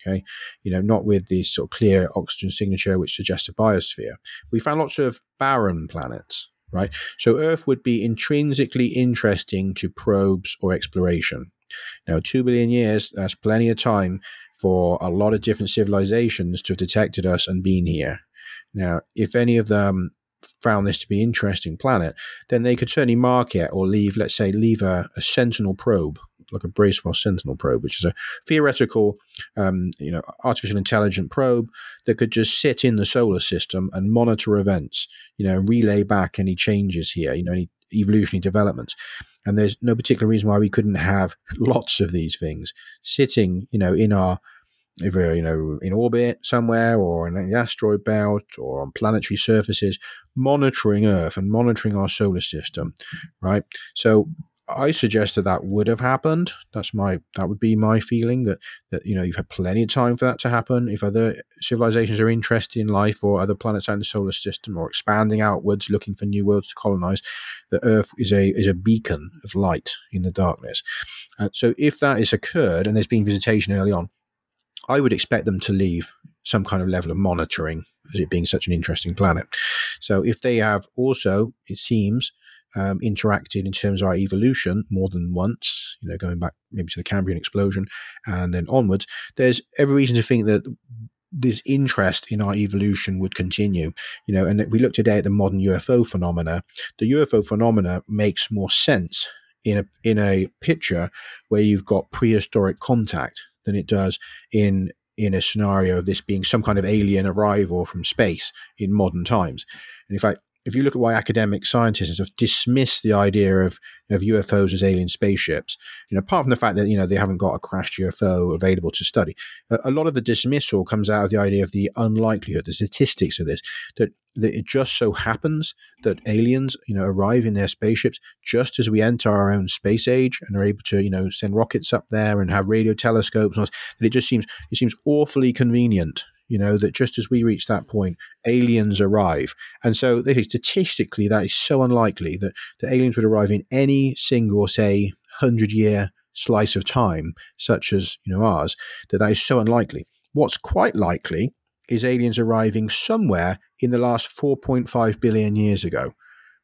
Okay, you know, not with the sort of clear oxygen signature which suggests a biosphere. We found lots of barren planets. Right, so Earth would be intrinsically interesting to probes or exploration. Now, two billion years—that's plenty of time for a lot of different civilizations to have detected us and been here. Now, if any of them found this to be an interesting planet, then they could certainly mark it or leave, let's say, leave a, a sentinel probe, like a Bracewell Sentinel probe, which is a theoretical, um, you know, artificial intelligent probe that could just sit in the solar system and monitor events, you know, and relay back any changes here, you know, any evolutionary developments. And there's no particular reason why we couldn't have lots of these things sitting, you know, in our, if we're, you know, in orbit somewhere, or in the asteroid belt, or on planetary surfaces, monitoring Earth and monitoring our solar system, right? So I suggest that that would have happened. That's my, that would be my feeling, that, that, you know, you've had plenty of time for that to happen. If other civilizations are interested in life or other planets out in the solar system, or expanding outwards, looking for new worlds to colonize, the Earth is a, is a beacon of light in the darkness. Uh, so if that has occurred and there's been visitation early on, I would expect them to leave some kind of level of monitoring, as it being such an interesting planet. So if they have also, it seems, Um, interacted in terms of our evolution more than once, you know, going back maybe to the Cambrian explosion and then onwards, there's every reason to think that this interest in our evolution would continue, you know. And we look today at the modern U F O phenomena. The U F O phenomena makes more sense in a in a picture where you've got prehistoric contact than it does in in a scenario of this being some kind of alien arrival from space in modern times. And in fact, if you look at why academic scientists have dismissed the idea of, of U F Os as alien spaceships, you know, apart from the fact that, you know, they haven't got a crashed U F O available to study, a, a lot of the dismissal comes out of the idea of the unlikelihood, the statistics of this, that, that it just so happens that aliens, you know, arrive in their spaceships just as we enter our own space age and are able to, you know, send rockets up there and have radio telescopes and all this, that it just seems, it seems awfully convenient, you know, that just as we reach that point, aliens arrive. And so this is, statistically, that is so unlikely that the aliens would arrive in any single, say, hundred-year slice of time, such as, you know, ours, that that is so unlikely. What's quite likely is aliens arriving somewhere in the last four point five billion years ago,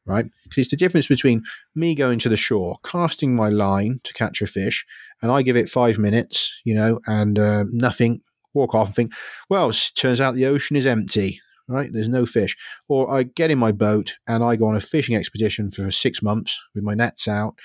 right? Because it's the difference between me going to the shore, casting my line to catch a fish, and I give it five minutes, you know, and uh, nothing, walk off and think, well, it turns out the ocean is empty, right? There's no fish. Or I get in my boat and I go on a fishing expedition for six months with my nets out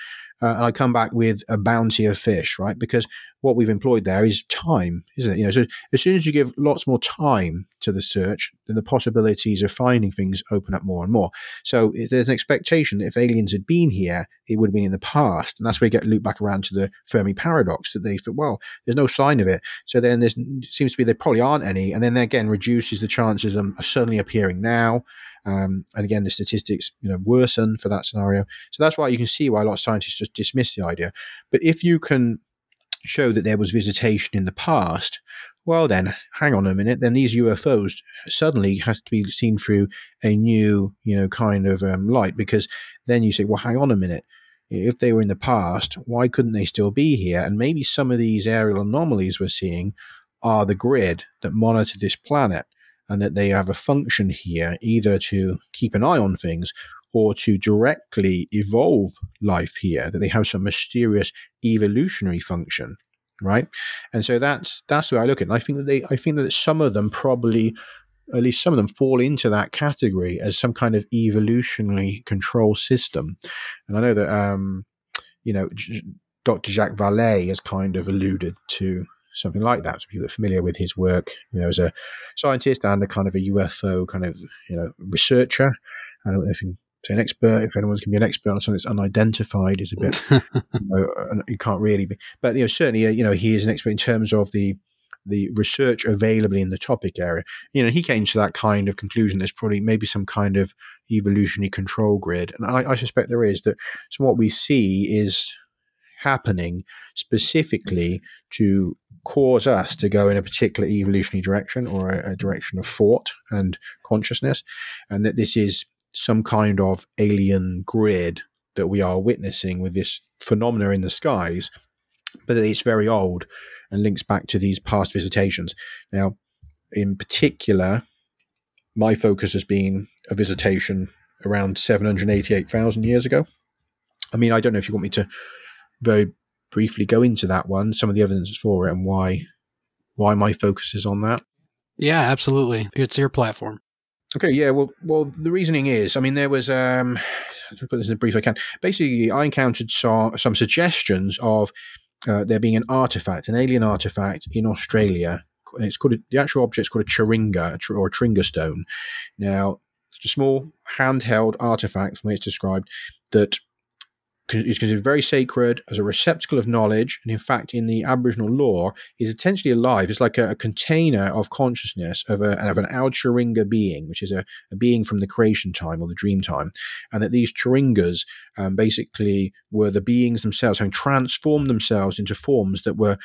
uh, and I come back with a bounty of fish, right? Because what we've employed there is time, isn't it? You know, so as soon as you give lots more time to the search, then the possibilities of finding things open up more and more. So if there's an expectation that if aliens had been here, it would have been in the past, and that's where you get looped back around to the Fermi paradox, that they thought, well, there's no sign of it, so then there seems to be there probably aren't any, and then that again reduces the chances of them suddenly appearing now. Um, and again, the statistics, you know, worsen for that scenario. So that's why you can see why a lot of scientists just dismiss the idea. But if you can show that there was visitation in the past, well then, hang on a minute, then these U F Os suddenly have to be seen through a new, you know, kind of um, light, because then you say, well, hang on a minute, if they were in the past, why couldn't they still be here? And maybe some of these aerial anomalies we're seeing are the grid that monitor this planet, and that they have a function here either to keep an eye on things or to directly evolve life here, that they have some mysterious evolutionary function, right? And so that's that's the way I look at it. And I think that they, I think that some of them probably, at least some of them, fall into that category as some kind of evolutionary control system. And I know that, um, you know, Doctor Jacques Vallée has kind of alluded to something like that. So people that are familiar with his work, you know, as a scientist and a kind of a U F O kind of, you know, researcher. I don't know if you can say an expert, if anyone can be an expert on something that's unidentified is a bit, you know, you can't really be. But, you know, certainly, uh, you know, he is an expert in terms of the the research available in the topic area. You know, he came to that kind of conclusion. There's probably maybe some kind of evolutionary control grid. And I, I suspect there is that. So what we see is happening specifically to cause us to go in a particular evolutionary direction, or a, a direction of thought and consciousness, and that this is some kind of alien grid that we are witnessing with this phenomena in the skies, but that it's very old and links back to these past visitations. Now, in particular, my focus has been a visitation around seven hundred eighty-eight thousand years ago. I mean, I don't know if you want me to very briefly go into that one, some of the evidence for it, and why why my focus is on that. Yeah, absolutely. It's your platform. Okay, yeah, well, well, the reasoning is, I mean, there was, um, to put this in a brief I can, basically I encountered so, some suggestions of uh, there being an artifact, an alien artifact in Australia. And it's called, a, the actual object's called a chiringa, or a chiringa stone. Now, it's a small handheld artifact, from the way it's described, that is considered very sacred as a receptacle of knowledge, and in fact in the Aboriginal lore is essentially alive. It's like a, a container of consciousness of, a, of an Al-Chiringa being, which is a, a being from the creation time or the dream time, and that these Chiringas um, basically were the beings themselves having transformed themselves into forms that were,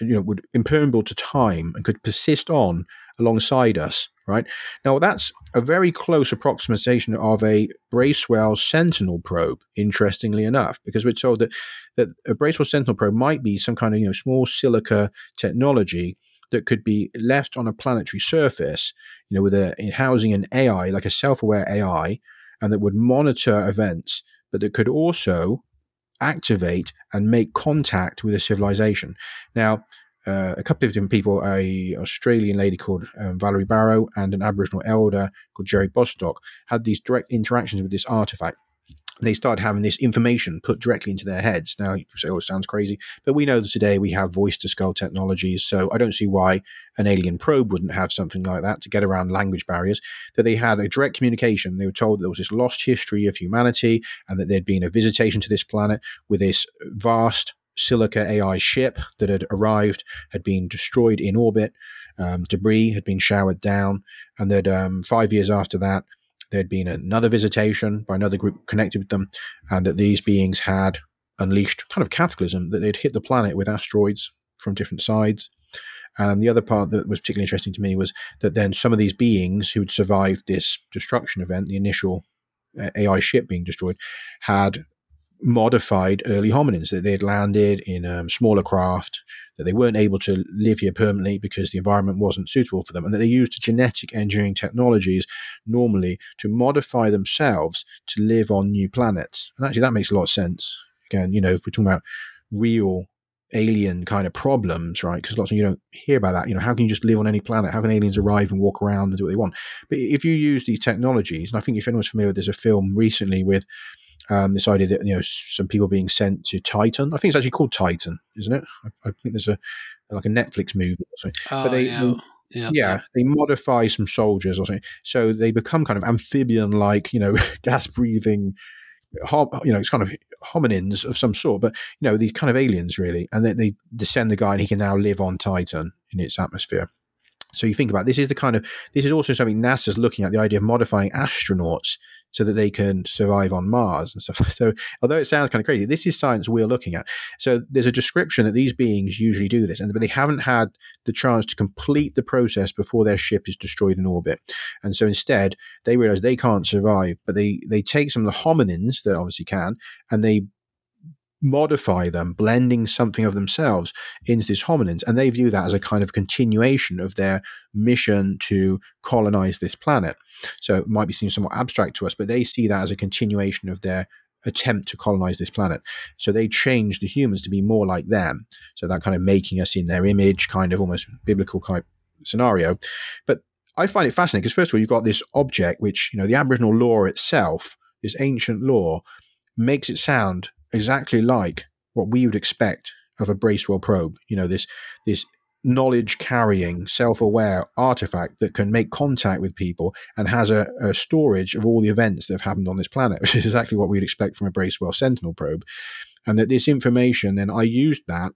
you know, would impermeable to time and could persist on alongside us, right? Now, that's a very close approximation of a Bracewell Sentinel probe, interestingly enough, because we're told that, that a Bracewell Sentinel probe might be some kind of, you know, small silica technology that could be left on a planetary surface, you know, with a housing an A I, like a self-aware A I, and that would monitor events, but that could also activate and make contact with a civilization. Now, Uh, a couple of different people, a Australian lady called um, Valerie Barrow and an Aboriginal elder called Jerry Bostock, had these direct interactions with this artifact. They started having this information put directly into their heads. Now, you say, oh, it sounds crazy, but we know that today we have voice-to-skull technologies, so I don't see why an alien probe wouldn't have something like that to get around language barriers, that they had a direct communication. They were told there was this lost history of humanity and that there'd been a visitation to this planet with this vast silica A I ship that had arrived, had been destroyed in orbit, um, debris had been showered down, and that um, five years after that there'd been another visitation by another group connected with them, and that these beings had unleashed kind of cataclysm, that they'd hit the planet with asteroids from different sides. And the other part that was particularly interesting to me was that then some of these beings who'd survived this destruction event, the initial A I ship being destroyed, had modified early hominins, that they had landed in um, smaller craft, that they weren't able to live here permanently because the environment wasn't suitable for them, and that they used genetic engineering technologies normally to modify themselves to live on new planets. And actually that makes a lot of sense. Again, you know, if we're talking about real alien kind of problems, right? Because lots of you don't hear about that. You know, how can you just live on any planet? How can aliens arrive and walk around and do what they want? But if you use these technologies, and I think if anyone's familiar with, there's a film recently with Um, this idea that, you know, some people being sent to Titan. I think it's actually called Titan, isn't it? I, I think there's a like a Netflix movie or something. Oh, but they, yeah. Yeah. yeah, they modify some soldiers or something. So they become kind of amphibian-like, you know, gas-breathing, hom- you know, it's kind of hominins of some sort, but, you know, these kind of aliens, really. And then they, they send the guy and he can now live on Titan in its atmosphere. So you think about it, this is the kind of, this is also something NASA's looking at, the idea of modifying astronauts so that they can survive on Mars and stuff. So although it sounds kind of crazy, this is science we're looking at. So there's a description that these beings usually do this, and but they haven't had the chance to complete the process before their ship is destroyed in orbit. And so instead, they realize they can't survive, but they, they take some of the hominins that obviously can, and they modify them, blending something of themselves into these hominins, and they view that as a kind of continuation of their mission to colonize this planet. So it might be seen somewhat abstract to us, but they see that as a continuation of their attempt to colonize this planet. So they change the humans to be more like them, so that kind of making us in their image, kind of almost biblical type scenario. But I find it fascinating because, first of all, you've got this object which, you know, the Aboriginal law itself, this ancient law, makes it sound exactly like what we would expect of a Bracewell probe, you know, this this knowledge-carrying, self-aware artifact that can make contact with people and has a, a storage of all the events that have happened on this planet, which is exactly what we'd expect from a Bracewell Sentinel probe. And that this information, and I used that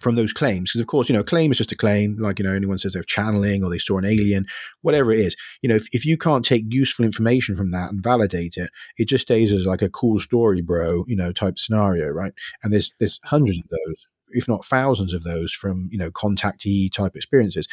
from those claims, because of course, you know, a claim is just a claim, like, you know, anyone says they're channeling or they saw an alien, whatever it is. You know, if, if you can't take useful information from that and validate it, it just stays as like a cool story, bro, you know, type scenario, right? And there's there's hundreds of those, if not thousands of those, from, you know, contactee type experiences.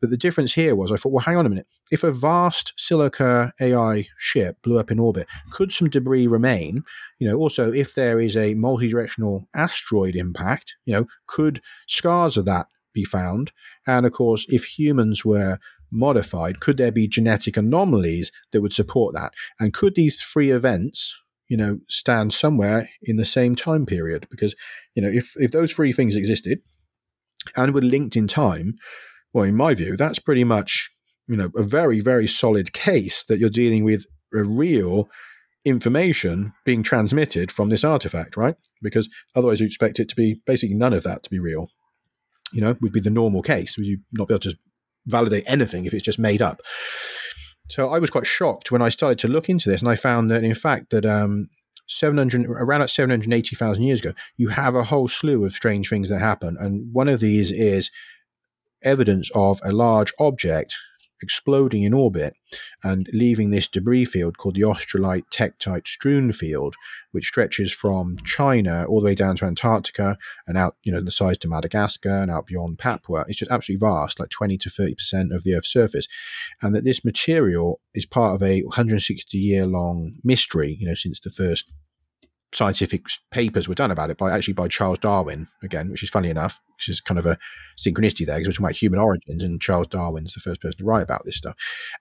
But the difference here was, I thought, well, hang on a minute. If a vast silica A I ship blew up in orbit, could some debris remain? You know, also, if there is a multi-directional asteroid impact, you know, could scars of that be found? And of course, if humans were modified, could there be genetic anomalies that would support that? And could these three events, you know, stand somewhere in the same time period? Because, you know, if, if those three things existed and were linked in time, well, in my view, that's pretty much, you know, a very, very solid case that you're dealing with a real information being transmitted from this artifact, right? Because otherwise you expect it to be basically none of that to be real, you know, would be the normal case. Would you not be able to validate anything if it's just made up? So I was quite shocked when I started to look into this, and I found that, in fact, that um, seven hundred around at seven hundred eighty thousand years ago, you have a whole slew of strange things that happen. And one of these is evidence of a large object exploding in orbit and leaving this debris field called the australite tektite strewn field, which stretches from China all the way down to Antarctica and out, you know, the size to Madagascar and out beyond Papua. It's just absolutely vast, like twenty to thirty percent of the Earth's surface. And that this material is part of a one hundred sixty year long mystery, you know, since the first scientific papers were done about it, by actually by Charles Darwin again, which is funny enough, which is kind of a synchronicity there, because we're talking about human origins and Charles Darwin's the first person to write about this stuff.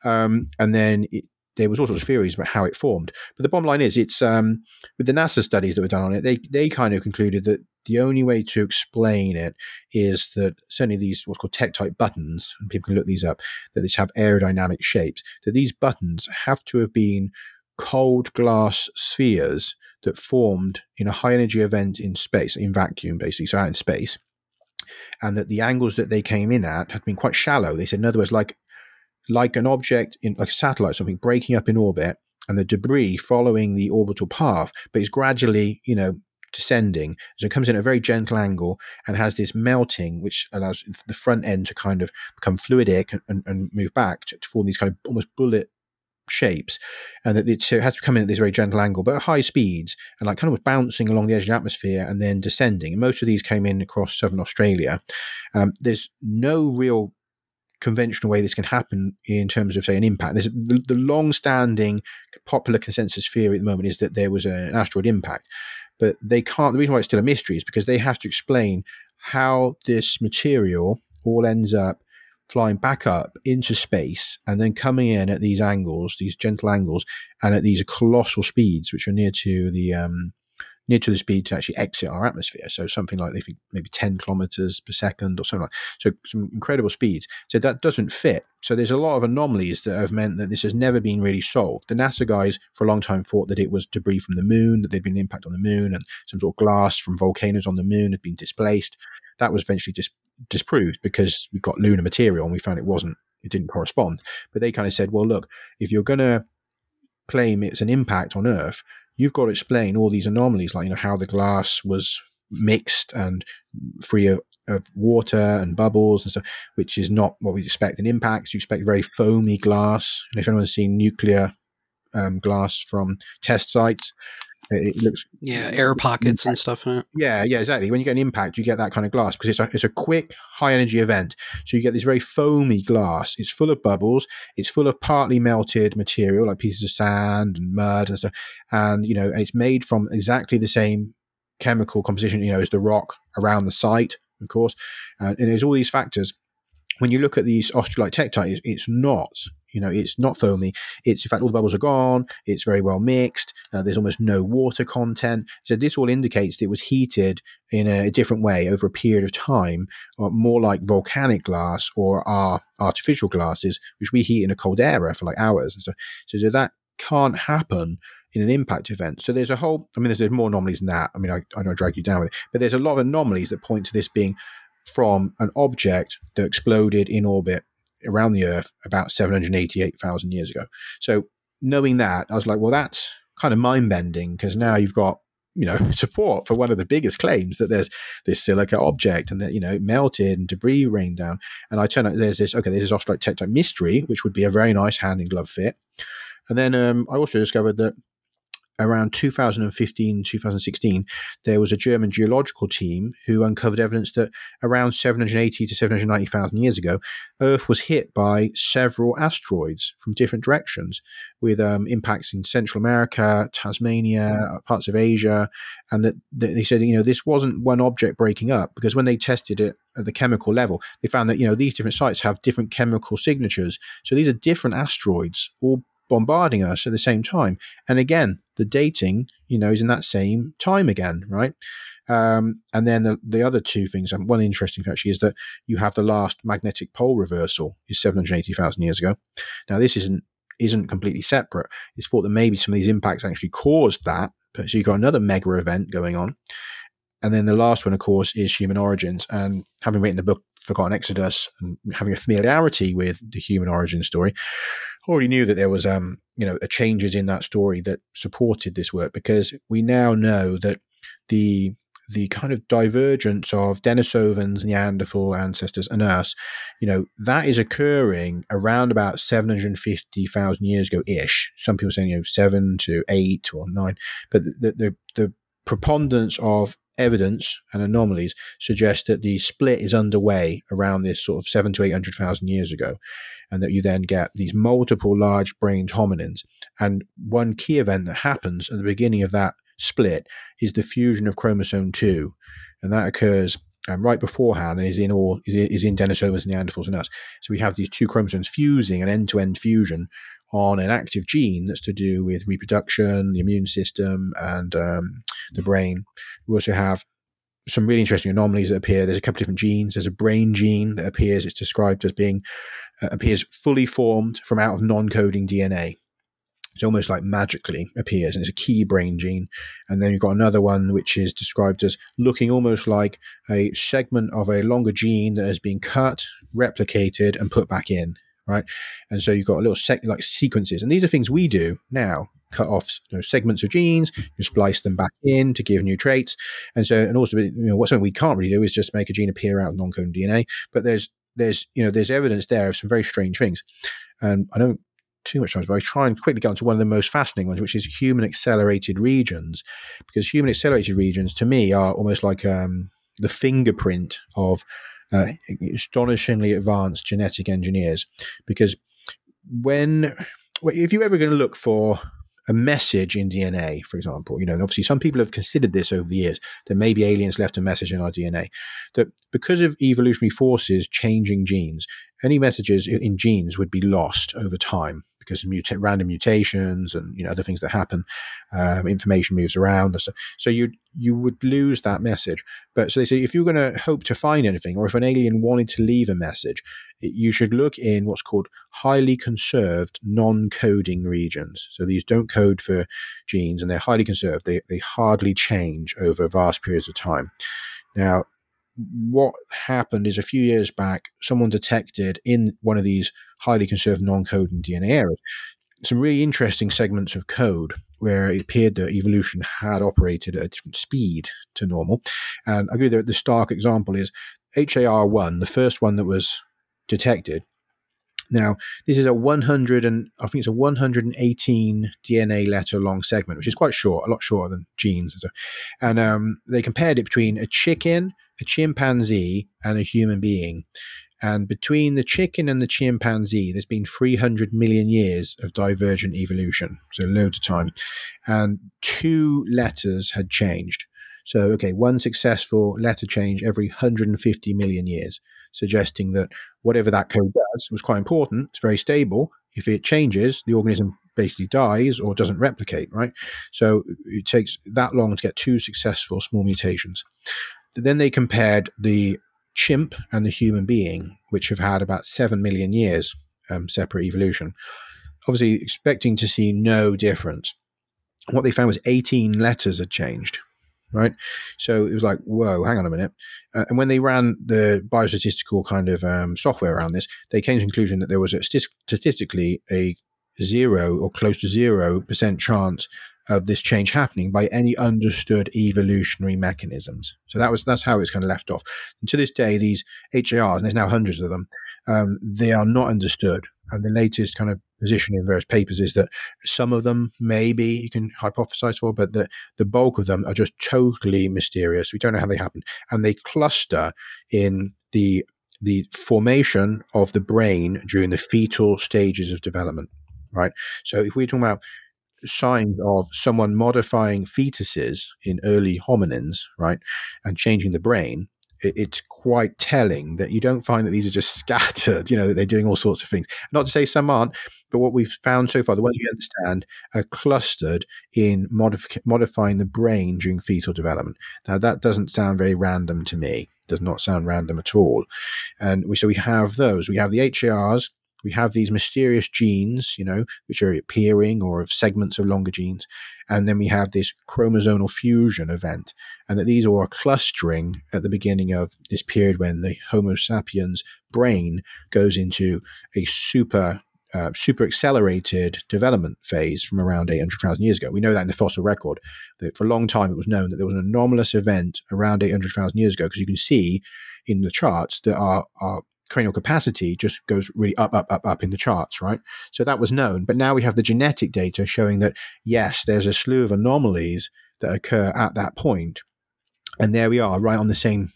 Um, and then it, there was all sorts of theories about how it formed. But the bottom line is, it's um, with the NASA studies that were done on it, they they kind of concluded that the only way to explain it is that certainly these what's called tektite buttons, and people can look these up, that they just have aerodynamic shapes, that these buttons have to have been cold glass spheres that formed in a high energy event in space, in vacuum basically, so out in space, and that the angles that they came in at had been quite shallow. They said, in other words, like like an object, in, like a satellite, something breaking up in orbit, and the debris following the orbital path, but it's gradually, you know, descending. So it comes in at a very gentle angle and has this melting, which allows the front end to kind of become fluidic and, and, and move back to, to form these kind of almost bullet shapes, and that it has to come in at this very gentle angle but at high speeds, and like kind of bouncing along the edge of the atmosphere and then descending. And most of these came in across southern Australia. Um, there's no real conventional way this can happen in terms of, say, an impact. There's the, the long-standing popular consensus theory at the moment is that there was a, an asteroid impact, but they can't. The reason why it's still a mystery is because they have to explain how this material all ends up flying back up into space and then coming in at these angles, these gentle angles, and at these colossal speeds, which are near to the um, near to the speed to actually exit our atmosphere. So something like they think maybe ten kilometers per second or something like that. So some incredible speeds. So that doesn't fit. So there's a lot of anomalies that have meant that this has never been really solved. The NASA guys for a long time thought that it was debris from the moon, that there'd been an impact on the moon, and some sort of glass from volcanoes on the moon had been displaced. That was eventually dis- disproved because we got lunar material and we found it wasn't, it didn't correspond. But they kind of said, well, look, if you're going to claim it's an impact on Earth, you've got to explain all these anomalies, like, you know, how the glass was mixed and free of, of water and bubbles and stuff, which is not what we expect in impacts. You expect very foamy glass. And if anyone's seen nuclear um, glass from test sites, it looks... Yeah, air pockets and stuff in it. Yeah, yeah, exactly. When you get an impact, you get that kind of glass because it's a, it's a quick, high-energy event. So you get this very foamy glass. It's full of bubbles. It's full of partly melted material, like pieces of sand and mud and stuff. And, you know, and it's made from exactly the same chemical composition, you know, as the rock around the site, of course. And, and there's all these factors. When you look at these australite tectite, it's, it's not... You know, it's not foamy. It's, in fact, all the bubbles are gone. It's very well mixed. Uh, there's almost no water content. So this all indicates that it was heated in a, a different way over a period of time, or more like volcanic glass or our artificial glasses, which we heat in a caldera for like hours. And so, so that can't happen in an impact event. So there's a whole, I mean, there's, there's more anomalies than that. I mean, I, I don't drag you down with it, but there's a lot of anomalies that point to this being from an object that exploded in orbit around the Earth about seven hundred eighty-eight thousand years ago. So knowing that, I was like, well, that's kind of mind-bending, because now you've got, you know, support for one of the biggest claims that there's this silica object and that, you know, it melted and debris rained down. And I turn out there's this, okay, there's this australite tectite mystery, which would be a very nice hand-in-glove fit. And then um, I also discovered that around two thousand fifteen, two thousand sixteen, there was a German geological team who uncovered evidence that around seven hundred eighty to seven hundred ninety thousand years ago, Earth was hit by several asteroids from different directions with um, impacts in Central America, Tasmania, parts of Asia. And that, that they said, you know, this wasn't one object breaking up, because when they tested it at the chemical level, they found that, you know, these different sites have different chemical signatures. So these are different asteroids, all bombarding us at the same time. And again, the dating, you know, is in that same time again, right? Um, and then the, the other two things, and one interesting thing actually is that you have the last magnetic pole reversal is seven hundred eighty thousand years ago. Now, this isn't isn't completely separate. It's thought that maybe some of these impacts actually caused that. But so you've got another mega event going on. And then the last one, of course, is human origins. And having written the book Forgotten Exodus and having a familiarity with the human origin story, already knew that there was, um, you know, a changes in that story that supported this work, because we now know that the the kind of divergence of Denisovans, Neanderthal ancestors, and us, you know, that is occurring around about seven hundred fifty thousand years ago ish. Some people saying, you know, seven to eight or nine, but the the, the preponderance of evidence and anomalies suggest that the split is underway around this sort of seven to eight hundred thousand years ago, and that you then get these multiple large-brained hominins. And one key event that happens at the beginning of that split is the fusion of chromosome two, and that occurs um, right beforehand and is in all is, is in Denisovans, Neanderthals, and us. So we have these two chromosomes fusing, an end-to-end fusion on an active gene that's to do with reproduction, the immune system, and um, the brain. We also have some really interesting anomalies that appear. There's a couple of different genes. There's a brain gene that appears. It's described as being, uh, appears fully formed from out of non-coding D N A. It's almost like magically appears, and it's a key brain gene. And then you've got another one which is described as looking almost like a segment of a longer gene that has been cut, replicated, and put back in. Right, and so you've got a little sec- like sequences, and these are things we do now: cut off, you know, segments of genes, you splice them back in to give new traits. And so, and also, you know, what's something we can't really do is just make a gene appear out of non-coding D N A. But there's, there's, you know, there's evidence there of some very strange things. And um, I don't too much time, but I try and quickly get onto one of the most fascinating ones, which is human accelerated regions, because human accelerated regions to me are almost like um, the fingerprint of Uh, astonishingly advanced genetic engineers, because when if you're ever going to look for a message in D N A, for example, you know, and obviously some people have considered this over the years, that maybe aliens left a message in our D N A, that because of evolutionary forces changing genes, any messages in genes would be lost over time because of muta- random mutations and, you know, other things that happen. Um, information moves around. So, so you you would lose that message. But so they say if you're going to hope to find anything, or if an alien wanted to leave a message, it, you should look in what's called highly conserved non-coding regions. So these don't code for genes, and they're highly conserved. They they hardly change over vast periods of time. Now, what happened is a few years back, someone detected in one of these highly conserved non-coding D N A areas some really interesting segments of code where it appeared that evolution had operated at a different speed to normal. And I agree that the stark example is H A R one, the first one that was detected. Now, this is a one hundred and I think it's a one hundred eighteen D N A letter long segment, which is quite short, a lot shorter than genes. And, so. and um, they compared it between a chicken, a chimpanzee, and a human being. And between the chicken and the chimpanzee, there's been three hundred million years of divergent evolution, so loads of time. And two letters had changed. So, okay, one successful letter change every one hundred fifty million years, suggesting that whatever that code does was quite important. It's very stable. If it changes, the organism basically dies or doesn't replicate, right? So it takes that long to get two successful small mutations. Then they compared the chimp and the human being, which have had about seven million years um, separate evolution, obviously expecting to see no difference. What they found was eighteen letters had changed, right? So it was like, whoa, hang on a minute. Uh, and when they ran the biostatistical kind of um, software around this, they came to the conclusion that there was a statist- statistically a zero or close to zero percent chance of this change happening by any understood evolutionary mechanisms. So that was that's how it's kind of left off. And to this day, these H A Rs, and there's now hundreds of them, um, they are not understood. And the latest kind of position in various papers is that some of them maybe you can hypothesize for, but the, the bulk of them are just totally mysterious. We don't know how they happen. And they cluster in the the formation of the brain during the fetal stages of development, right? So if we're talking about signs of someone modifying fetuses in early hominins, right, and changing the brain, it, it's quite telling that you don't find that these are just scattered, you know, that they're doing all sorts of things. Not to say some aren't, but what we've found so far, the ones we understand, are clustered in modifi- modifying the brain during fetal development. Now, that doesn't sound very random to me. It does not sound random at all. And we, so we have those. We have the H A Rs. We have these mysterious genes, you know, which are appearing or of segments of longer genes. And then we have this chromosomal fusion event, and that these all are clustering at the beginning of this period when the Homo sapiens brain goes into a super, uh, super accelerated development phase from around eight hundred thousand years ago. We know that in the fossil record, that for a long time it was known that there was an anomalous event around eight hundred thousand years ago, because you can see in the charts that are, are cranial capacity just goes really up, up, up, up in the charts, right? So that was known. But now we have the genetic data showing that, yes, there's a slew of anomalies that occur at that point. And there we are, right on the same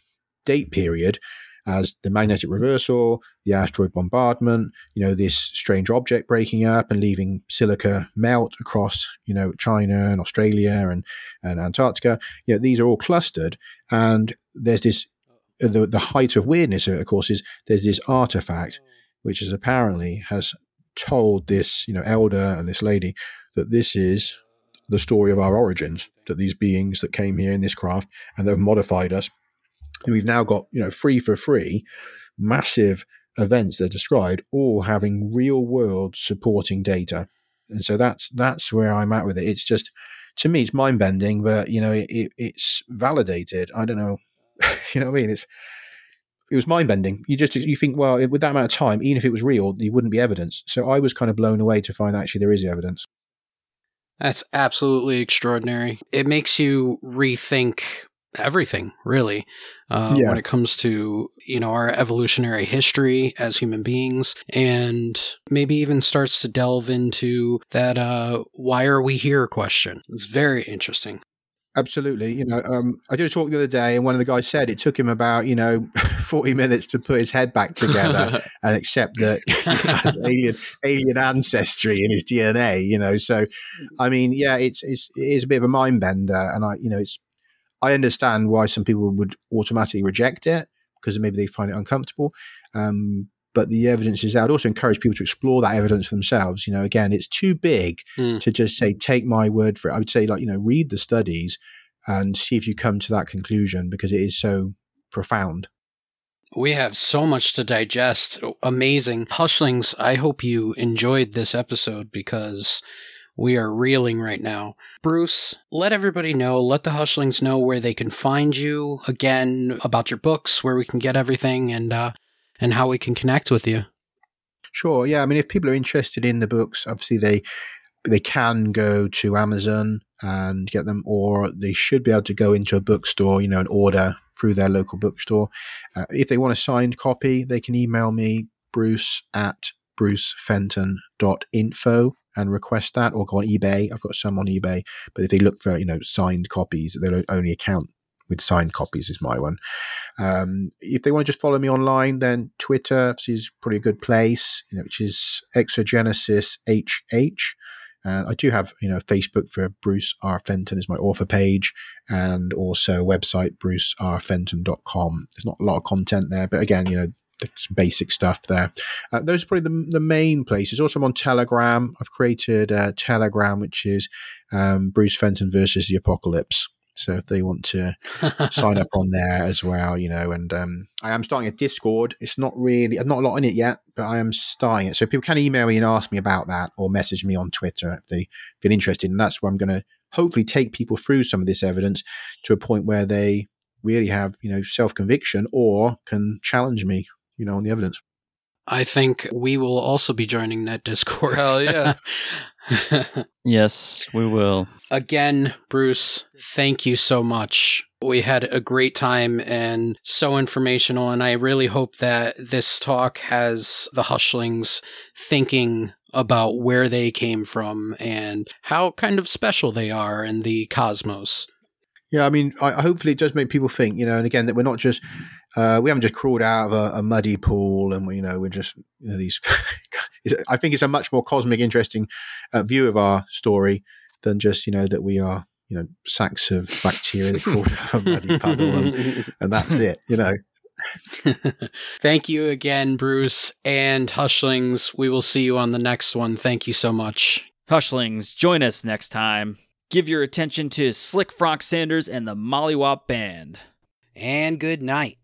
date period as the magnetic reversal, the asteroid bombardment, you know, this strange object breaking up and leaving silica melt across, you know, China and Australia and, and Antarctica. You know, these are all clustered. And there's this The, the height of weirdness, of course, is there's this artifact which is apparently has told this, you know, elder and this lady that this is the story of our origins, that these beings that came here in this craft and they've modified us. And we've now got, you know, free for free, massive events they're described, all having real world supporting data. And so that's, that's where I'm at with it. It's just, to me, it's mind bending, but, you know, it, it, it's validated. I don't know. You know what I mean? It's it was mind bending. You just you think, well, it, with that amount of time, even if it was real, there wouldn't be evidence. So I was kind of blown away to find actually there is evidence. That's absolutely extraordinary. It makes you rethink everything, really, uh, yeah. when it comes to, you know, our evolutionary history as human beings, and maybe even starts to delve into that uh, "why are we here?" question. It's very interesting. Absolutely. You know, um, I did a talk the other day and one of the guys said it took him about, you know, forty minutes to put his head back together and accept that he has alien, alien ancestry in his D N A, you know. So, I mean, yeah, it's, it's, it is a bit of a mind bender. And I, you know, it's, I understand why some people would automatically reject it because maybe they find it uncomfortable. Um, but the evidence is there. I'd also encourage people to explore that evidence for themselves. You know, again, it's too big mm. to just say, take my word for it. I would say, like, you know, read the studies and see if you come to that conclusion, because it is so profound. We have so much to digest. Amazing. Hushlings, I hope you enjoyed this episode, because we are reeling right now. Bruce, let everybody know, let the Hushlings know where they can find you, again, about your books, where we can get everything, and uh, and how we can connect with you. Sure, yeah. I mean, if people are interested in the books, obviously they they can go to Amazon and get them, or they should be able to go into a bookstore, you know, and order through their local bookstore. Uh, if they want a signed copy, they can email me, bruce at brucefenton.info, and request that, or go on eBay. I've got some on eBay, but if they look for, you know, signed copies, they'll only account with signed copies is my one. Um, if they want to just follow me online, then Twitter is probably a good place, you know, which is Exogenesis H H. And I do have, you know, Facebook for Bruce R. Fenton is my author page, and also website bruce r fenton dot com. There's not a lot of content there, but again, you know, some basic stuff there. Uh, those are probably the, the main places. Also, I'm on Telegram. I've created a Telegram, which is um, Bruce Fenton versus the Apocalypse. So if they want to sign up on there as well, you know, and um, I am starting a Discord. It's not really, I'm not a lot in it yet, but I am starting it. So people can email me and ask me about that, or message me on Twitter if they feel interested. And that's where I'm going to hopefully take people through some of this evidence to a point where they really have, you know, self-conviction, or can challenge me, you know, on the evidence. I think we will also be joining that Discord. Hell yeah. Yes, we will. Again, Bruce, thank you so much. We had a great time and so informational, and I really hope that this talk has the Hushlings thinking about where they came from and how kind of special they are in the cosmos. Yeah, I mean, I, hopefully it does make people think, you know, and again, that we're not just, uh, we haven't just crawled out of a, a muddy pool, and, we, you know, we're just, you know, these, I think it's a much more cosmic, interesting uh, view of our story than just, you know, that we are, you know, sacks of bacteria that crawled out of a muddy puddle, and, and that's it, you know. Thank you again, Bruce, and Hushlings, we will see you on the next one. Thank you so much. Hushlings, join us next time. Give your attention to Slick Frank Sanders and the Mollywop Band. And good night.